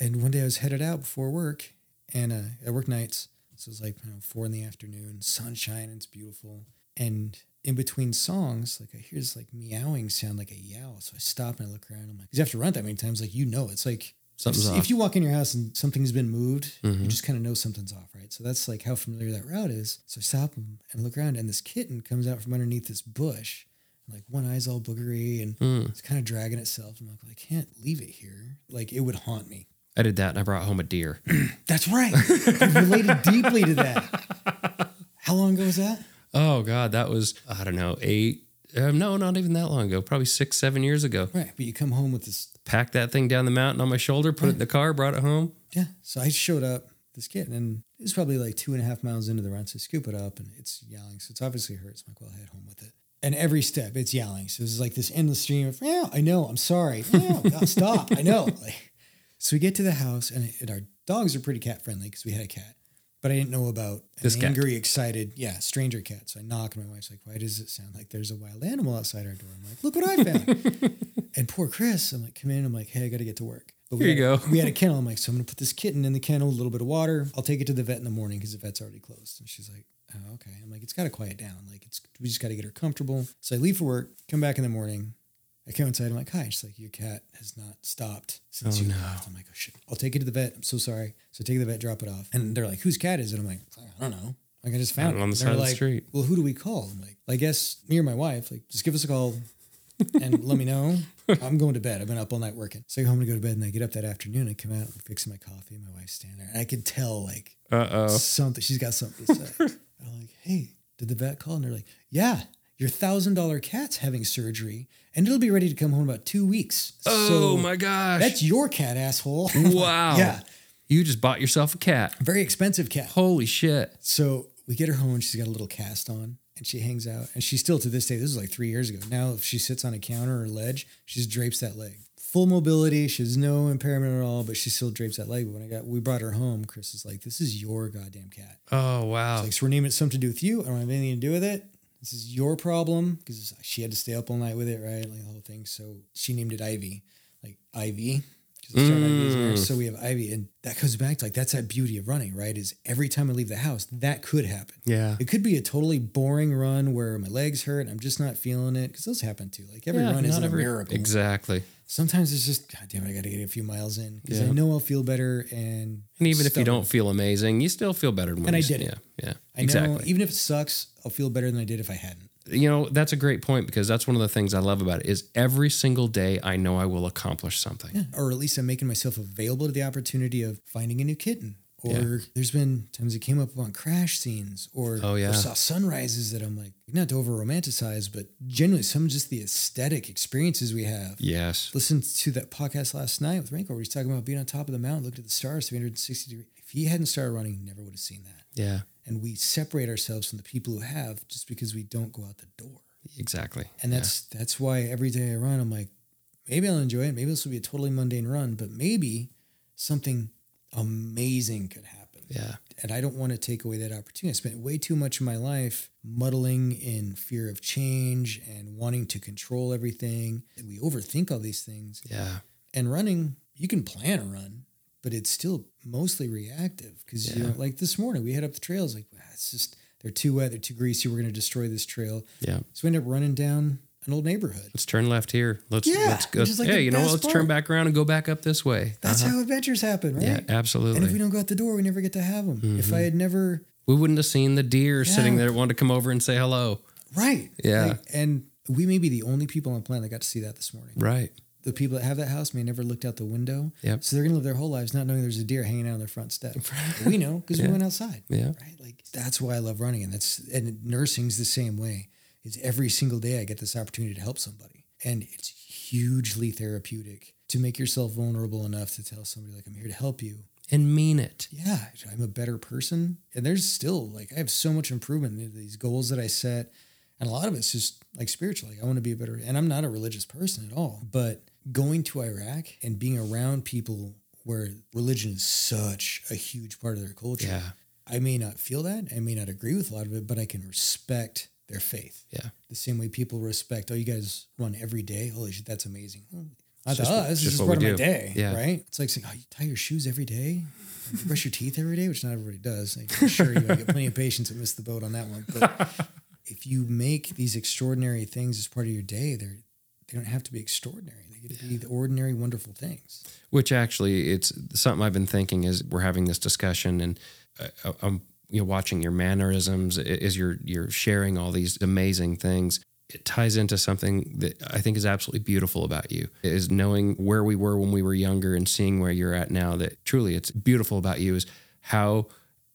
And one day I was headed out before work and uh, I work nights. So it's like, you know, four in the afternoon, sunshine, it's beautiful. And in between songs, like I hear this like meowing sound, like a yowl. So I stop and I look around. I'm like, because you have to run that many times, like, you know, it's like something's if, if you walk in your house and something's been moved, mm-hmm. you just kind of know something's off, right? So that's like how familiar that route is. So I stop and look around, and this kitten comes out from underneath this bush. Like, one eye's all boogery and mm. it's kind of dragging itself. I'm like, I can't leave it here. Like, it would haunt me. I did that and I brought home a deer. That's right. I related deeply to that. How long ago was that? Oh, God. That was, I don't know, eight. Um, no, not even that long ago. Probably six, seven years ago. Right. But you come home with this. Packed that thing down the mountain on my shoulder, put right. it in the car, brought it home. Yeah. So I showed up, this kid, and it was probably like two and a half miles into the run. So I scoop it up and it's yelling. So it's obviously hurt. So I'm like, well, I head home with it. And every step, it's yelling. So it's like this endless stream of, yeah, I know, I'm sorry. No, God, stop. I know. Like, so we get to the house, and, and our dogs are pretty cat friendly because we had a cat. But I didn't know about an this angry, cat. excited, yeah, stranger cat. So I knock, and my wife's like, why does it sound like there's a wild animal outside our door? I'm like, look what I found. And poor Chris, I'm like, come in. I'm like, hey, I got to get to work. But Here you had, go. We had a kennel. I'm like, so I'm going to put this kitten in the kennel, a little bit of water. I'll take it to the vet in the morning because the vet's already closed. And she's like, oh, okay. I'm like, it's got to quiet down. Like, it's we just got to get her comfortable. So I leave for work, come back in the morning. I come inside. I'm like, hi. She's like, your cat has not stopped since oh, you no. left. I'm like, oh, shit. I'll take it to the vet. I'm so sorry. So I take it to the vet, drop it off. And they're like, whose cat is it? I'm like, I don't know. Like, I just found it. On the side of the street. Well, who do we call? I'm like, I guess me or my wife. Like, just give us a call and let me know. I'm going to bed. I've been up all night working. So I go home to go to bed, and I get up that afternoon. I come out, I'm fixing my coffee. My wife's standing there. And I could tell, like, uh-oh, something. She's got something to say. And I'm like, hey, did the vet call? And they're like, yeah. Your one thousand dollars cat's having surgery, and it'll be ready to come home in about two weeks. Oh, so my gosh. That's your cat, asshole. Wow. Yeah. You just bought yourself a cat. Very expensive cat. Holy shit. So we get her home, and she's got a little cast on, and she hangs out. And she's still, to this day, this is like three years ago. Now, if she sits on a counter or a ledge, she just drapes that leg. Full mobility. She has no impairment at all, but she still drapes that leg. But when I got, we brought her home, Chris is like, this is your goddamn cat. Oh, wow. Like, so we're naming it something to do with you. I don't have anything to do with it. This is your problem, because she had to stay up all night with it, right? Like the whole thing. So she named it Ivy, like Ivy. Mm. So we have Ivy, and that goes back to like, that's that beauty of running, right? Is every time I leave the house, that could happen. Yeah. It could be a totally boring run where my legs hurt and I'm just not feeling it, because those happen too. Like every yeah, run isn't every, a miracle. Exactly. Sometimes it's just, God damn it, I got to get a few miles in because yeah. I know I'll feel better. And and even if you don't feel amazing, you still feel better. Than and I did it. Yeah, yeah. I exactly. know, even if it sucks, I'll feel better than I did if I hadn't. You know, that's a great point, because that's one of the things I love about it is every single day I know I will accomplish something. Yeah. Or at least I'm making myself available to the opportunity of finding a new kitten. Or yeah. there's been times it came up on crash scenes or, oh, yeah. or saw sunrises that I'm like, not to over romanticize, but generally some of just the aesthetic experiences we have. Yes. Listened to that podcast last night with Ranko where he's talking about being on top of the mountain, looked at the stars three hundred sixty degrees. If he hadn't started running, never would have seen that. Yeah. And we separate ourselves from the people who have just because we don't go out the door. Exactly. And that's yeah. that's why every day I run, I'm like, maybe I'll enjoy it. Maybe this will be a totally mundane run, but maybe something amazing could happen. Yeah. And I don't want to take away that opportunity. I spent way too much of my life muddling in fear of change and wanting to control everything. We overthink all these things. Yeah. And running, you can plan a run, but it's still mostly reactive because yeah. you know, like this morning we head up the trails, like ah, it's just, they're too wet. They're too greasy. We're going to destroy this trail. Yeah. So we end up running down an old neighborhood. Let's turn left here. Let's, yeah, let's go. Like hey, you know, let's part. turn back around and go back up this way. That's uh-huh. how adventures happen, right? Yeah, absolutely. And if we don't go out the door, we never get to have them. Mm-hmm. If I had never, we wouldn't have seen the deer yeah. sitting there that wanted to come over and say hello. Right. Yeah. Like, and we may be the only people on the planet that got to see that this morning. Right. The people that have that house may never looked out the window. Yep. So they're going to live their whole lives not knowing there's a deer hanging out on their front step. But we know because yeah. we went outside. Yeah. Right. Like that's why I love running. And that's, and nursing's the same way. It's every single day I get this opportunity to help somebody. And it's hugely therapeutic to make yourself vulnerable enough to tell somebody like, I'm here to help you. And mean it. Yeah. I'm a better person. And there's still like, I have so much improvement in these goals that I set. And a lot of it's just like spiritually. I want to be a better, and I'm not a religious person at all, but going to Iraq and being around people where religion is such a huge part of their culture. Yeah. I may not feel that. I may not agree with a lot of it, but I can respect their faith. Yeah. The same way people respect, oh, you guys run every day. Holy shit, that's amazing. Well, not to us. It's just part of my day. Yeah. Right? It's like saying, oh, you tie your shoes every day? You brush your teeth every day? Which not everybody does. Like, I'm sure you get plenty of patients that miss the boat on that one. But if you make these extraordinary things as part of your day, they're, they don't have to be extraordinary. They get to be the ordinary, wonderful things. Which actually, it's something I've been thinking as we're having this discussion, and I, I'm you know watching your mannerisms as you're you're sharing all these amazing things. it ties into something that I think is absolutely beautiful about you, is knowing where we were when we were younger and seeing where you're at now. That truly it's beautiful about you is how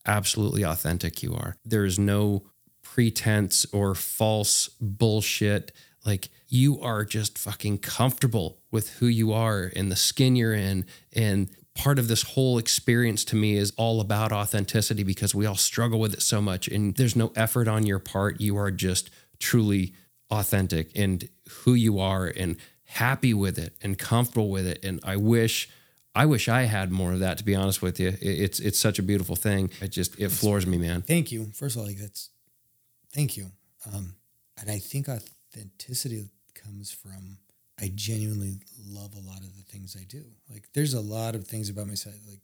absolutely authentic you are. There is no pretense or false bullshit. Like, you are just fucking comfortable with who you are and the skin you're in. And part of this whole experience to me is all about authenticity, because we all struggle with it so much, and there's no effort on your part. You are just truly authentic and who you are and happy with it and comfortable with it. And I wish, I wish I had more of that, to be honest with you. It's, it's such a beautiful thing. It just, it floors me, man. Thank you. First of all, like that's, thank you. Um, and I think authenticity comes from, I genuinely love a lot of the things I do. Like, there's a lot of things about myself, like,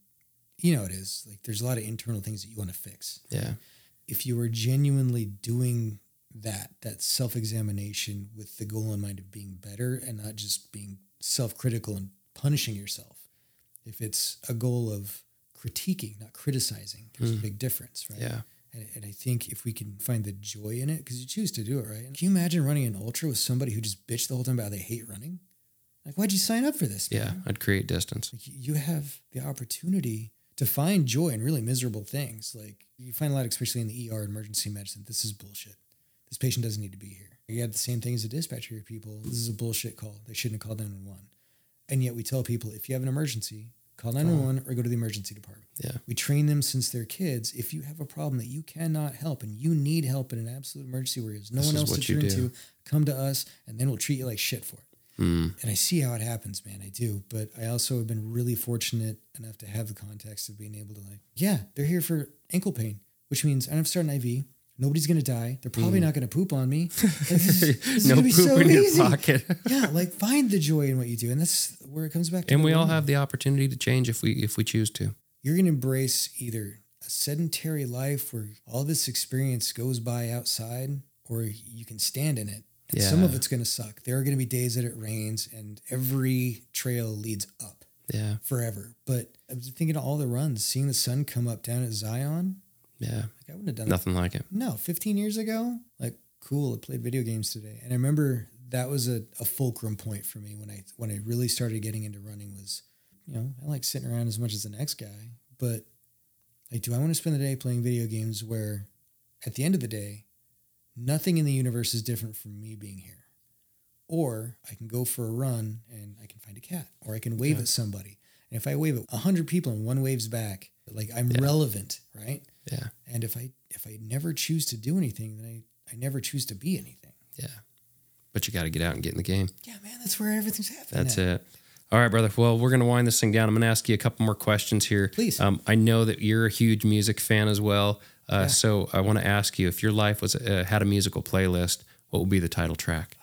you know, it is like, there's a lot of internal things that you want to fix. Yeah. If you were genuinely doing that, that self-examination with the goal in mind of being better and not just being self-critical and punishing yourself. If it's a goal of critiquing, not criticizing, there's mm. a big difference, right? Yeah. And, and I think if we can find the joy in it, because you choose to do it, right? Can you imagine running an ultra with somebody who just bitched the whole time about they hate running? Like, why'd you sign up for this, man? Yeah, I'd create distance. Like, you have the opportunity to find joy in really miserable things. Like, you find a lot, especially in the E R, emergency medicine, this is bullshit. This patient doesn't need to be here. You have the same thing as a dispatcher here, people. This is a bullshit call. They shouldn't have called nine one one. And yet we tell people, if you have an emergency, call nine one one or go to the emergency department. Yeah. We train them since they're kids. If you have a problem that you cannot help and you need help in an absolute emergency where there's no one else to turn to, come to us, and then we'll treat you like shit for it. Mm. And I see how it happens, man. I do. But I also have been really fortunate enough to have the context of being able to, like, yeah, they're here for ankle pain, which means I don't have to start an I V. Nobody's going to die. They're probably mm. not going to poop on me. This is, this no poop so in easy. Your pocket. Yeah, like, find the joy in what you do. And that's where it comes back to. And we all life. Have the opportunity to change if we if we choose to. You're going to embrace either a sedentary life where all this experience goes by outside, or you can stand in it. And yeah. Some of it's going to suck. There are going to be days that it rains, and every trail leads up yeah. forever. But I'm thinking of all the runs, seeing the sun come up down at Zion. Yeah. Like, I wouldn't have done nothing that. Like it. No, fifteen years ago, like, cool, I played video games today. And I remember that was a, a fulcrum point for me when I when I really started getting into running was, you know, I like sitting around as much as the next guy, but like, do I want to spend the day playing video games where at the end of the day, nothing in the universe is different from me being here? Or I can go for a run and I can find a cat, or I can wave yeah. at somebody. And if I wave at one hundred people and one waves back, like, I'm yeah. relevant, right? Yeah. And if I if I never choose to do anything, then I, I never choose to be anything. Yeah. But you got to get out and get in the game. Yeah, man. That's where everything's happening. That's at. It. All right, brother. Well, we're going to wind this thing down. I'm going to ask you a couple more questions here. Please. Um, I know that you're a huge music fan as well. Uh, yeah. So I want to ask you, if your life was uh, had a musical playlist, what would be the title track?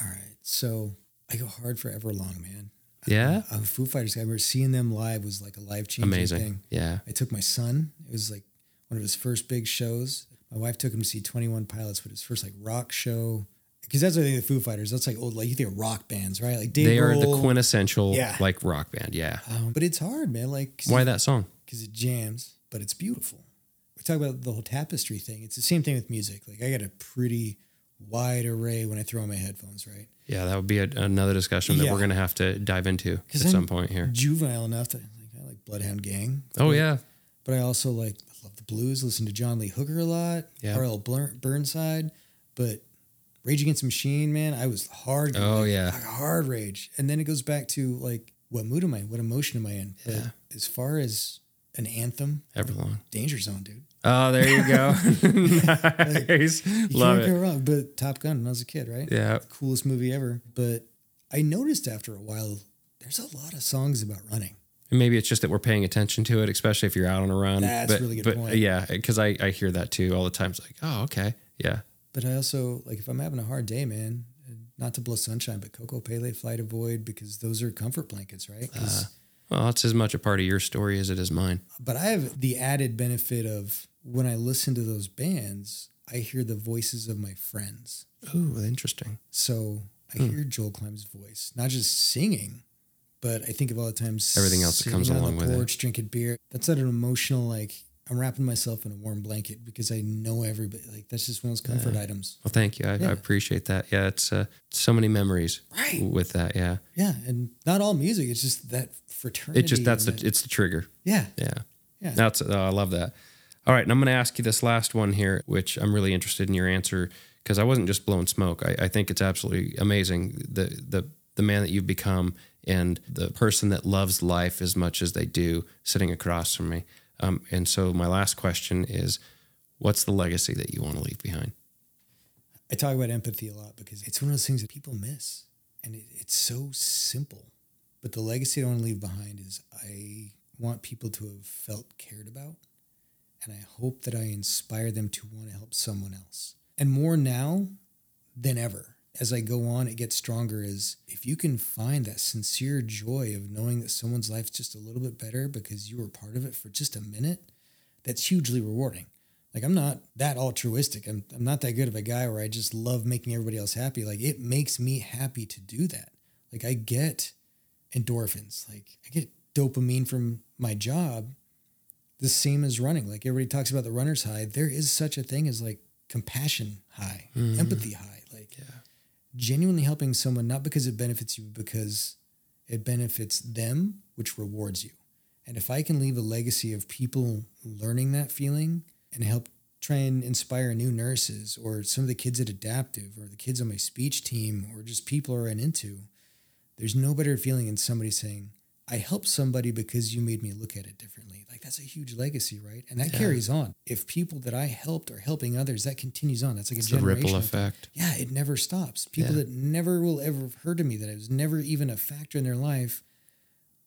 All right. So I go hard for Everlong, man. Yeah, I'm a Foo Fighters guy. I remember seeing them live was like a life changing Amazing. Thing. Yeah, I took my son. It was like one of his first big shows. My wife took him to see twenty-one Pilots, but his first like rock show. Because that's what I think of the Foo Fighters. That's like old, like you think of rock bands, right? Like Dave they Grohl. Are the quintessential yeah. like rock band. Yeah, um, but it's hard, man. Like why that song? Because it jams, but it's beautiful. We talk about the whole tapestry thing. It's the same thing with music. Like I got a pretty wide array when I throw on my headphones, right? Yeah, that would be a, another discussion that yeah. we're going to have to dive into at I'm some point here. Juvenile enough that like, I like Bloodhound Gang. Oh, but, yeah. But I also like, I love the blues, listen to John Lee Hooker a lot, yeah. Carl Burnside, but Rage Against the Machine, man, I was hard. Oh, like, yeah. Hard rage. And then it goes back to like, what mood am I? What emotion am I in? Yeah. But as far as an anthem, Everlong. Danger Zone, dude. Oh, there you go. Nice. Like, you Love can't it. Go wrong. But Top Gun when I was a kid, right? Yeah. The coolest movie ever. But I noticed after a while, there's a lot of songs about running. And maybe it's just that we're paying attention to it, especially if you're out on a run. That's but, a really good but, point. Yeah, because I, I hear that too all the time. It's like, oh, okay. Yeah. But I also, like if I'm having a hard day, man, not to blow sunshine, but Coco Pele, Flight of Void, because those are comfort blankets, right? Uh, well, that's as much a part of your story as it is mine. But I have the added benefit of, when I listen to those bands, I hear the voices of my friends. Oh, interesting. So I hmm. hear Joel Clime's voice, not just singing, but I think of all the times everything else that comes along with it. Sitting on the porch, drinking beer. That's not an emotional, like, I'm wrapping myself in a warm blanket because I know everybody. Like, that's just one of those comfort yeah. items. Well, thank you. I, yeah. I appreciate that. Yeah, it's uh, so many memories right. with that. Yeah. Yeah, and not all music. It's just that fraternity. It just that's the that, it's the trigger. Yeah. Yeah. Yeah. That's oh, I love that. All right, and I'm going to ask you this last one here, which I'm really interested in your answer because I wasn't just blowing smoke. I, I think it's absolutely amazing the the the man that you've become and the person that loves life as much as they do sitting across from me. Um, and so my last question is, what's the legacy that you want to leave behind? I talk about empathy a lot because it's one of those things that people miss, and it, it's so simple. But the legacy I want to leave behind is I want people to have felt cared about, and I hope that I inspire them to want to help someone else. And more now than ever. As I go on, it gets stronger. Is if you can find that sincere joy of knowing that someone's life's just a little bit better because you were part of it for just a minute, that's hugely rewarding. Like, I'm not that altruistic. I'm I'm not that good of a guy where I just love making everybody else happy. Like, it makes me happy to do that. Like, I get endorphins. Like, I get dopamine from my job. The same as running. Like, everybody talks about the runner's high. There is such a thing as, like, compassion high, mm. empathy high. Like, yeah. genuinely helping someone, not because it benefits you, because it benefits them, which rewards you. And if I can leave a legacy of people learning that feeling and help try and inspire new nurses or some of the kids at Adaptive or the kids on my speech team or just people I ran into, there's no better feeling than somebody saying, I helped somebody because you made me look at it differently. Like, that's a huge legacy, right? And that yeah. carries on. If people that I helped are helping others, that continues on. That's like a it's generational a ripple effect. Thing. Yeah, it never stops. People yeah. that never will ever have heard of me, that it was never even a factor in their life,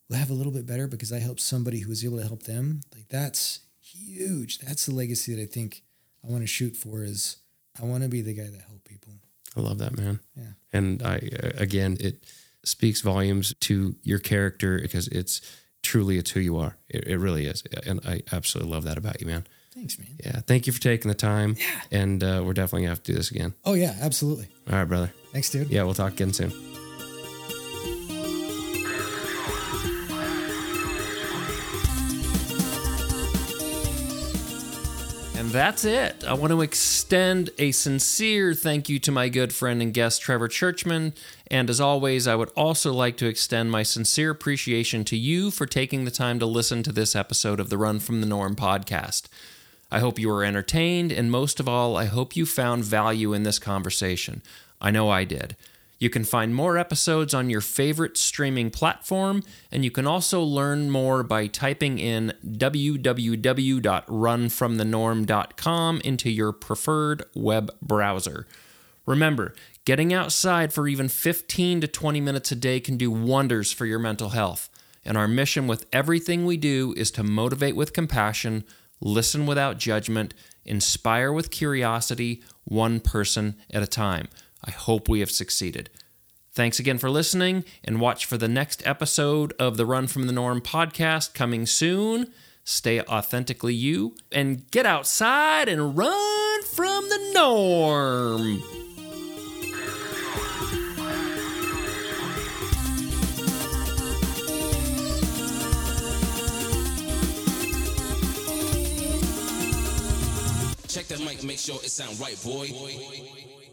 will have a little bit better because I helped somebody who was able to help them. Like, that's huge. That's the legacy that I think I want to shoot for. Is I want to be the guy that helped people. I love that, man. Yeah. And I again, it. speaks volumes to your character because it's truly, it's who you are. It, it really is. And I absolutely love that about you, man. Thanks, man. Yeah. Thank you for taking the time. Yeah. And uh, we're definitely gonna have to do this again. Oh yeah, absolutely. All right, brother. Thanks, dude. Yeah. We'll talk again soon. And that's it. I want to extend a sincere thank you to my good friend and guest, Trevor Churchman. And as always, I would also like to extend my sincere appreciation to you for taking the time to listen to this episode of the Run from the Norm podcast. I hope you were entertained, and most of all, I hope you found value in this conversation. I know I did. You can find more episodes on your favorite streaming platform, and you can also learn more by typing in w w w dot run from the norm dot com into your preferred web browser. Remember, getting outside for even fifteen to twenty minutes a day can do wonders for your mental health, and our mission with everything we do is to motivate with compassion, listen without judgment, inspire with curiosity, one person at a time. I hope we have succeeded. Thanks again for listening, and watch for the next episode of the Run from the Norm podcast coming soon. Stay authentically you, and get outside and run from the norm. Check that mic, make sure it sound right, boy.